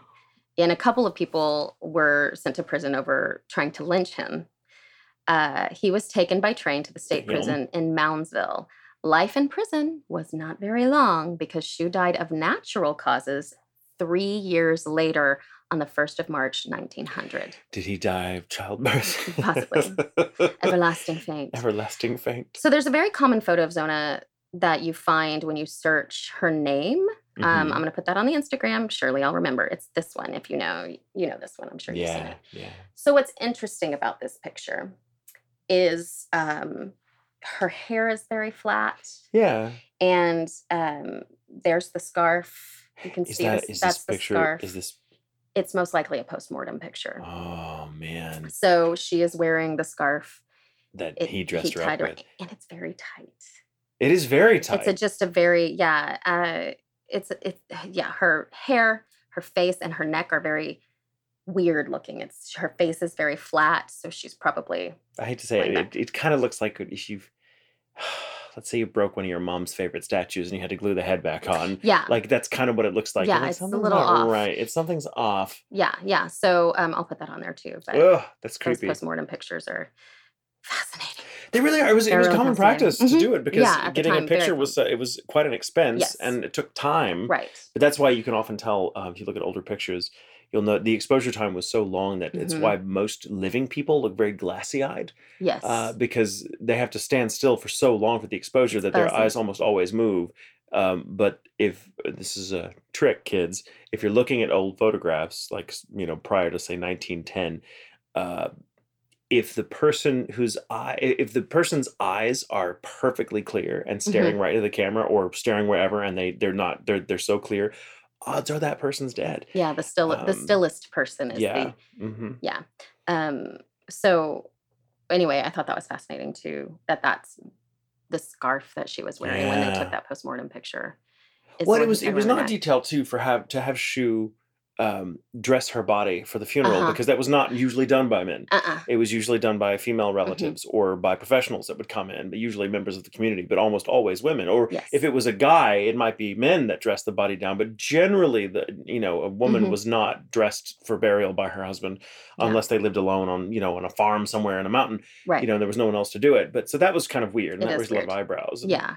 and a couple of people were sent to prison over trying to lynch him. Uh, he was taken by train to the state yeah. prison in Moundsville. Life in prison was not very long because Shue died of natural causes three years later on the first of March, nineteen hundred. Did he die of childbirth? Possibly. Everlasting faint. Everlasting faint. So there's a very common photo of Zona that you find when you search her name. Mm-hmm. Um, I'm going to put that on the Instagram. Surely I'll remember. It's this one. If you know, you know this one. I'm sure you've yeah, seen it. Yeah. So what's interesting about this picture is um, her hair is very flat. Yeah. And um, there's the scarf. You can is see that, this, that's this picture, the scarf. Is this? It's most likely a postmortem picture. Oh, man. So she is wearing the scarf that it, he dressed he her up with. Her, and it's very tight. It is very tight. It's a, just a very, yeah. Uh, it's, it's, yeah, her hair, her face, and her neck are very weird looking. It's her face is very flat, so she's probably. I hate to say it, it, it kind of looks like if you've, let's say you broke one of your mom's favorite statues and you had to glue the head back on. Yeah. Like that's kind of what it looks like. Yeah, like, it's a little off. Right. It's something's off. Yeah, yeah. So um, I'll put that on there too. But ugh, that's creepy. Those postmortem pictures are fascinating. They really are. It was, it was really common practice mm-hmm. to do it because yeah, getting time, a picture was uh, it was quite an expense yes. and it took time. Right. But that's why you can often tell uh, if you look at older pictures, you'll know the exposure time was so long that mm-hmm. it's why most living people look very glassy-eyed. Yes. Uh, because they have to stand still for so long for the exposure it's that their eyes almost always move. Um, but if this is a trick, kids, if you're looking at old photographs, like, you know, prior to say nineteen ten, uh, If the person whose eye, if the person's eyes are perfectly clear and staring mm-hmm. right at the camera or staring wherever, and they they're not they're they're so clear, odds are that person's dead. Yeah, the still um, the stillest person is yeah. the mm-hmm. yeah. Um, so anyway, I thought that was fascinating too. That that's the scarf that she was wearing yeah. when they took that postmortem picture. Well, it was it was not detailed too for have to have Shue. Um, dress her body for the funeral uh-huh. because that was not usually done by men. Uh-uh. It was usually done by female relatives mm-hmm. or by professionals that would come in, but usually members of the community, but almost always women. Or yes. if it was a guy, it might be men that dressed the body down, but generally the, you know, a woman mm-hmm. was not dressed for burial by her husband unless yeah. they lived alone on, you know, on a farm somewhere in a mountain, right. you know, and there was no one else to do it. But so that was kind of weird. And it that raised a lot of eyebrows. And, yeah.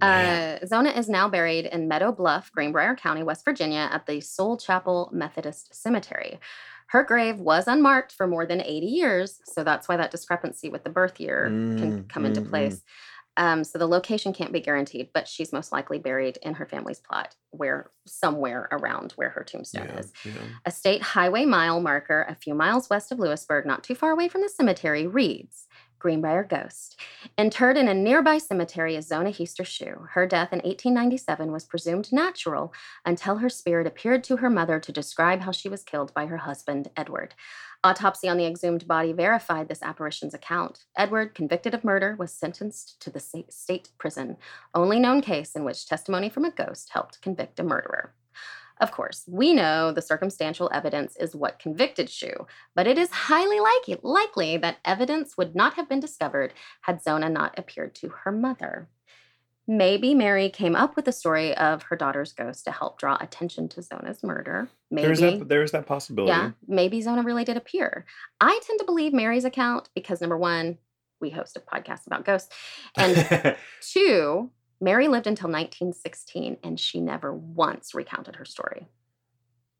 Uh, Zona is now buried in Meadow Bluff, Greenbrier County, West Virginia, at the Soul Chapel Methodist Cemetery. Her grave was unmarked for more than eighty years, so that's why that discrepancy with the birth year mm, can come mm, into place. Mm. Um, so the location can't be guaranteed, but she's most likely buried in her family's plot, where somewhere around where her tombstone yeah, is. Yeah. A state highway mile marker a few miles west of Lewisburg, not too far away from the cemetery, reads... Greenbrier ghost. Interred in a nearby cemetery is Zona Heaster Shue. Her death in eighteen ninety-seven was presumed natural until her spirit appeared to her mother to describe how she was killed by her husband, Edward. Autopsy on the exhumed body verified this apparition's account. Edward, convicted of murder, was sentenced to the state prison, only known case in which testimony from a ghost helped convict a murderer. Of course, we know the circumstantial evidence is what convicted Shue, but it is highly likely, likely that evidence would not have been discovered had Zona not appeared to her mother. Maybe Mary came up with the story of her daughter's ghost to help draw attention to Zona's murder. Maybe there's that, there's that possibility. Yeah, maybe Zona really did appear. I tend to believe Mary's account because, number one, we host a podcast about ghosts, and two... Mary lived until nineteen sixteen, and she never once recounted her story.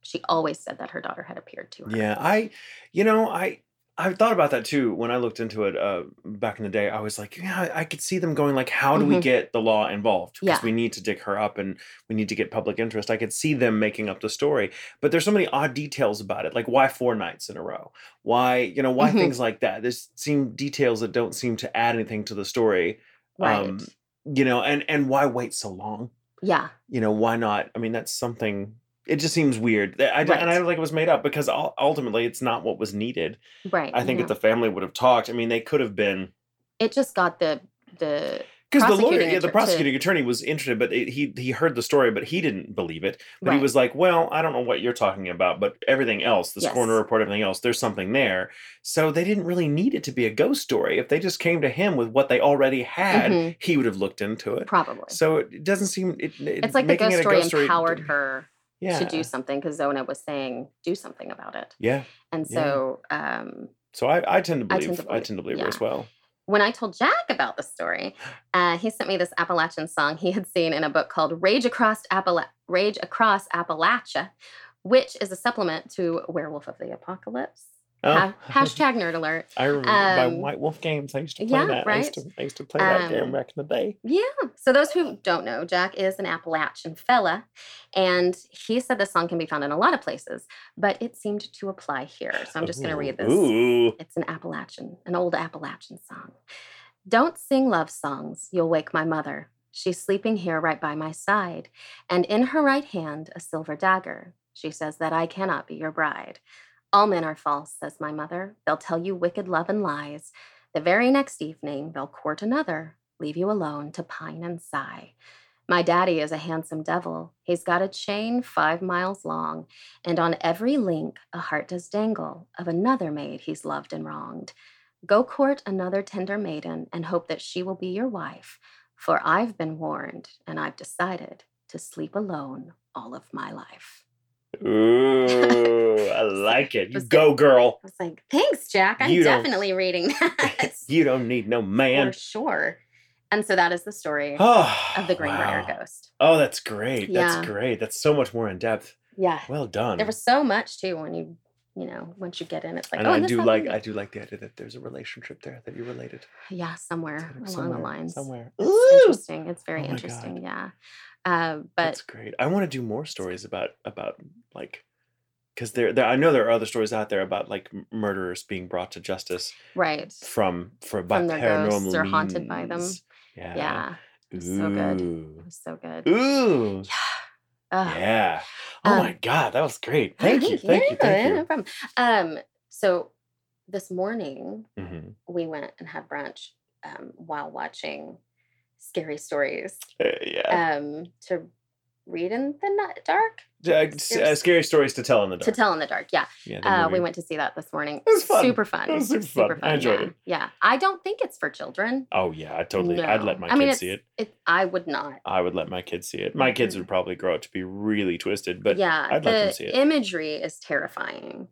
She always said that her daughter had appeared to her. Yeah, I, you know, I, I thought about that too when I looked into it uh, back in the day. I was like, yeah, I could see them going like, how do mm-hmm. we get the law involved? Because yeah. we need to dig her up, and we need to get public interest. I could see them making up the story, but there's so many odd details about it. Like why four nights in a row? Why, you know, why mm-hmm. things like that? There's seem details that don't seem to add anything to the story. Right. Um, You know, and, and why wait so long? Yeah. You know, why not? I mean, that's something, it just seems weird. I, right. And I don't think it was made up because ultimately it's not what was needed. Right. I think yeah. if the family would have talked, I mean, they could have been. It just got the, the. Because the lawyer, yeah, the prosecuting to, attorney was interested, but it, he he heard the story, but he didn't believe it. But right. he was like, well, I don't know what you're talking about, but everything else, this yes. coroner report, everything else, there's something there. So they didn't really need it to be a ghost story. If they just came to him with what they already had, mm-hmm. he would have looked into it. Probably. So it doesn't seem... It, it, it's like the ghost, it story ghost story empowered d- her yeah. to do something because Zona was saying, do something about it. Yeah. And so... Yeah. Um, so I, I tend to believe I tend to believe, I tend to believe yeah. her as well. When I told Jack about the story, uh, he sent me this Appalachian song he had seen in a book called Rage Across Appala- Rage Across Appalachia, which is a supplement to Werewolf of the Apocalypse. Oh. Ha- hashtag nerd alert. I remember um, by White Wolf Games. I used to play yeah, that. Right? I, used to, I used to play that um, game back in the day. Yeah. So those who don't know, Jack is an Appalachian fella, and he said this song can be found in a lot of places, but it seemed to apply here. So I'm just going to read this. Ooh. It's an Appalachian, an old Appalachian song. Don't sing love songs. You'll wake my mother. She's sleeping here right by my side, and in her right hand a silver dagger. She says that I cannot be your bride. All men are false, says my mother. They'll tell you wicked love and lies. The very next evening, they'll court another, leave you alone to pine and sigh. My daddy is a handsome devil. He's got a chain five miles long, and on every link a heart does dangle of another maid he's loved and wronged. Go court another tender maiden and hope that she will be your wife, for I've been warned and I've decided to sleep alone all of my life. Ooh, I like it. You go, like, girl. I was like, thanks, Jack. I'm you definitely reading that. You don't need no man. For sure. And so that is the story oh, of the Greenbrier wow. Ghost. Oh, that's great. Yeah. That's great. That's so much more in depth. Yeah. Well done. There was so much, too, when you, you know, once you get in, it's like, and oh, I this do like, I do like the idea that there's a relationship there that you're related. Yeah, somewhere along somewhere, the lines. Somewhere. It's Ooh! Interesting. It's very oh interesting. God. Yeah. Uh, but that's great. I want to do more stories about about like, because there, there, I know there are other stories out there about like murderers being brought to justice, right? From for by from their paranormal ghosts or haunted means. By them. Yeah, yeah. It was so good. It was so good. Ooh. Yeah. Oh, yeah. oh um, my God, that was great. Thank you. Thank yeah, you. Thank you. No problem. Um. So this morning mm-hmm. we went and had brunch um, while watching Scary Stories uh, yeah. um, to read in the dark. Uh, scary, uh, scary Stories to Tell in the Dark. To Tell in the Dark, yeah. yeah uh, we went to see that this morning. It was fun. Super fun. It was super, super fun. fun. I enjoyed yeah. it. Yeah. I don't think it's for children. Oh, yeah. I totally, no. I'd let my I mean, kids see it. it. I would not. I would let my kids see it. My kids would probably grow up to be really twisted, but yeah, I'd let them see it. The imagery is terrifying.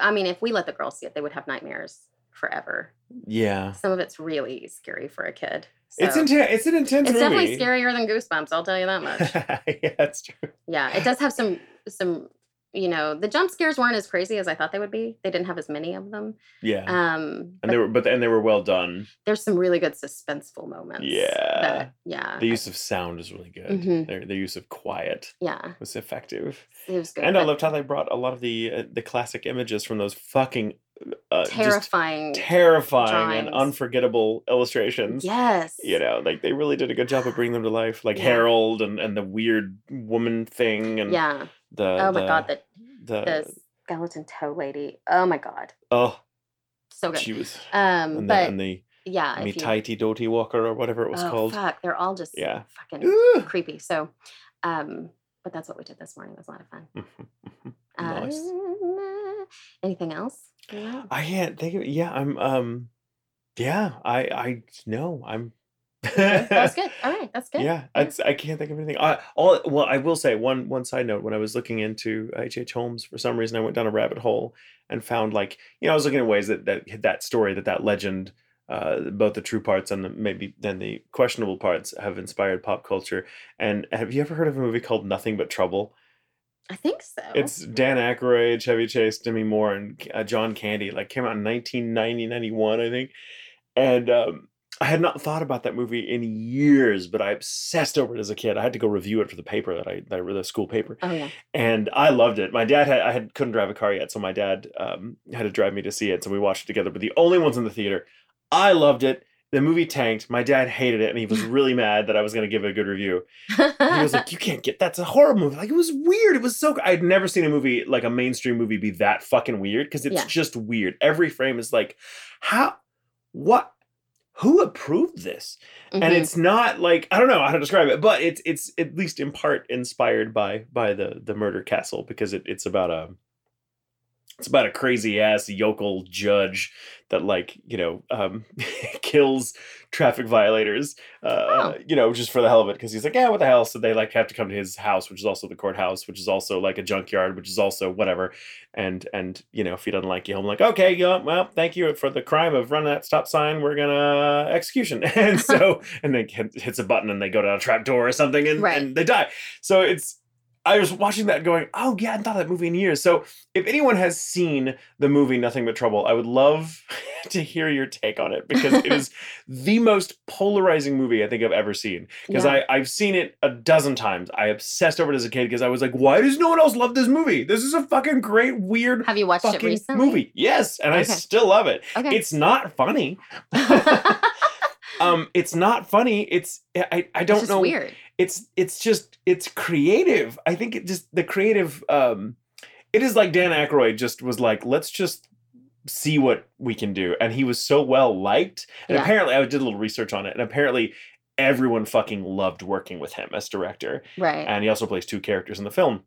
I mean, if we let the girls see it, they would have nightmares forever. Yeah. Some of it's really scary for a kid. So. It's intense. It's an intense it's movie. It's definitely scarier than Goosebumps. I'll tell you that much. Yeah, that's true. Yeah, it does have some some. You know, the jump scares weren't as crazy as I thought they would be. They didn't have as many of them. Yeah. Um. And they were, but and they were well done. There's some really good suspenseful moments. Yeah. That, yeah. The use of sound is really good. Mm-hmm. Their their use of quiet. Yeah. Was effective. It was good. And I loved how they brought a lot of the uh, the classic images from those fucking. Uh, terrifying terrifying drawings. And unforgettable illustrations. Yes. You know, like they really did a good job of bringing them to life. Like yeah. Harold and, and the weird woman thing and yeah. the Oh my the, god, the, the the skeleton toe lady. Oh my god. Oh. So good. She was um and but the, and the yeah, me tighty doty walker or whatever it was oh, called. Fuck, they're all just yeah. fucking Ooh. Creepy. So um but that's what we did this morning. It was a lot of fun. Nice. Um, anything else? Yeah. I can't think of it. Yeah, I'm um yeah, I I no, I'm okay, that's good. All right, that's good. Yeah, yeah. I can't think of anything. I all well, I will say one one side note. When I was looking into H H. Holmes, for some reason I went down a rabbit hole and found like, you know, I was looking at ways that that, that story, that that legend, uh, both the true parts and the, maybe then the questionable parts have inspired pop culture. And have you ever heard of a movie called Nothing But Trouble? I think so. It's Dan Aykroyd, Chevy Chase, Demi Moore, and uh, John Candy. Like, came out in nineteen ninety, ninety-one, I think. And um, I had not thought about that movie in years, but I obsessed over it as a kid. I had to go review it for the paper that I, that I read, the school paper. Oh, yeah. And I loved it. My dad had, I had, couldn't drive a car yet, so my dad um, had to drive me to see it. So we watched it together. But the only ones in the theater, I loved it. The movie tanked. My dad hated it, and he was really mad that I was going to give it a good review. And he was like, "You can't get that's a horror movie." Like, it was weird. It was so. I'd never seen a movie like a mainstream movie be that fucking weird, because it's yeah. just weird. Every frame is like, how, what, who approved this? Mm-hmm. And it's not like, I don't know how to describe it, but it's it's at least in part inspired by by the the Murder Castle, because it, it's about a. It's about a crazy ass yokel judge that, like, you know, um, kills traffic violators, uh, oh. you know, just for the hell of it. Because he's like, yeah, what the hell? So they like have to come to his house, which is also the courthouse, which is also like a junkyard, which is also whatever. And, and you know, if he doesn't like you, I'm like, okay, yeah, well, thank you for the crime of running that stop sign. We're going to execution. And so, and then hits a button and they go down a trap door or something and, right. and they die. So it's, I was watching that going, oh, yeah, I hadn't thought of that movie in years. So if anyone has seen the movie Nothing But Trouble, I would love to hear your take on it, because it is the most polarizing movie I think I've ever seen. Because yeah. I've seen it a dozen times. I obsessed over it as a kid because I was like, why does no one else love this movie? This is a fucking great, weird Have you watched fucking it recently? Movie. Yes, and okay. I still love it. Okay. It's not funny. Um, it's not funny. It's I I don't it's just know. Weird. It's it's just it's creative. I think it just the creative. Um, it is like Dan Aykroyd just was like, let's just see what we can do, and he was so well liked. And yeah. apparently, I did a little research on it, and apparently, everyone fucking loved working with him as director. Right. And he also plays two characters in the film,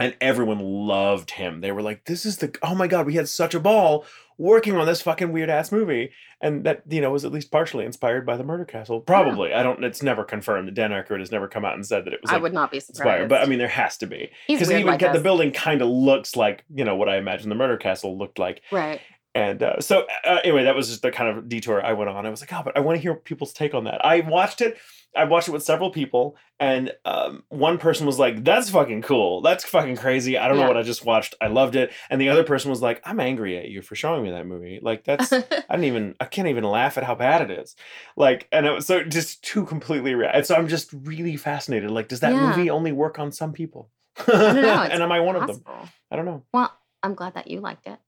and everyone loved him. They were like, this is the oh my god, we had such a ball working on this fucking weird ass movie. And that, you know, was at least partially inspired by The Murder Castle. Probably. Yeah. I don't, it's never confirmed. Dan Aykroyd has never come out and said that it was. Like, I would not be surprised. Inspired. But I mean, there has to be. Because even like the building kind of looks like, you know, what I imagine The Murder Castle looked like. Right. And uh, so uh, anyway, that was just the kind of detour I went on. I was like, oh, but I want to hear people's take on that. I watched it. I watched it with several people. And um, one person was like, that's fucking cool. That's fucking crazy. I don't yeah. know what I just watched. I loved it. And the other person was like, I'm angry at you for showing me that movie. Like, that's, I didn't even, I can't even laugh at how bad it is. Like, and it was so just too completely real. And so I'm just really fascinated. Like, does that yeah. movie only work on some people? I don't know. And am I one possible. Of them? I don't know. Well, I'm glad that you liked it.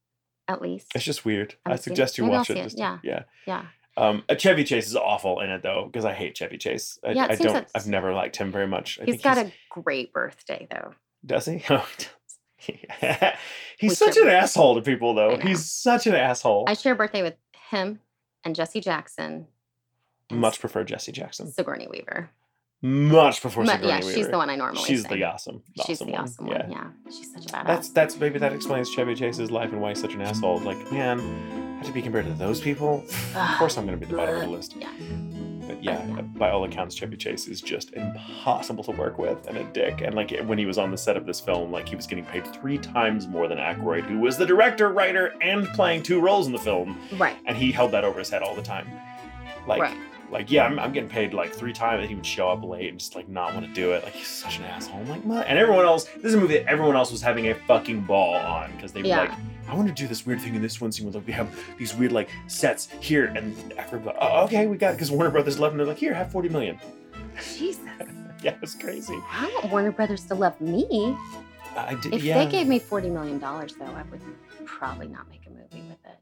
At least it's just weird. I'm I suggest you watch it. it. Just, yeah, yeah, yeah. Um, Chevy Chase is awful in it though, because I hate Chevy Chase. I, yeah, I don't. That's... I've never liked him very much. I he's think got he's... a great birthday though. Does he? Oh, he does. he's we such an birthday. asshole to people though. He's such an asshole. I share a birthday with him and Jesse Jackson. Much prefer Jesse Jackson. Sigourney Weaver. Much before Sigourney Weaver. Yeah, she's the one I normally She's say. the awesome, awesome She's the one. awesome one, yeah. yeah. She's such a badass. That's, that's, maybe that explains Chevy Chase's life and why he's such an asshole. Like, man, I have to be compared to those people? Of course I'm going to be the bottom of the list. Yeah. But yeah, yeah, by all accounts, Chevy Chase is just impossible to work with and a dick. And like, when he was on the set of this film, like he was getting paid three times more than Aykroyd, who was the director, writer, and playing two roles in the film. Right. And he held that over his head all the time. Like. Right. Like, yeah, I'm, I'm getting paid like three times, and he would show up late and just like not want to do it. Like, he's such an asshole. I'm like, what? And everyone else, this is a movie that everyone else was having a fucking ball on because they were yeah. like, I want to do this weird thing in this one scene where like, we have these weird like sets here. And after, oh, okay, we got it because Warner Brothers loved them. They're like, here, have forty million. Jesus. Yeah, it's crazy. I want Warner Brothers to love me. I did, if yeah. they gave me forty million dollars, though, I would probably not make a movie with it.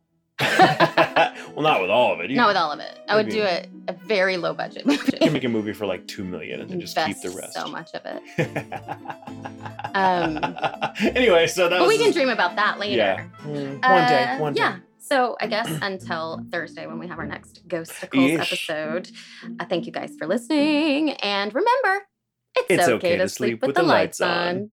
Well, not with all of it. Either. Not with all of it. I Maybe. would do a, a very low budget movie. You can make a movie for like two million and then just Invest keep the rest. So much of it. um. Anyway, so that. But was we can just... dream about that later. Yeah. Mm, one uh, day. One yeah. day. Yeah. So I guess until Thursday when we have our next Ghosticles episode. Uh, thank you guys for listening, and remember, it's, it's okay, okay to sleep with, with the lights on. on.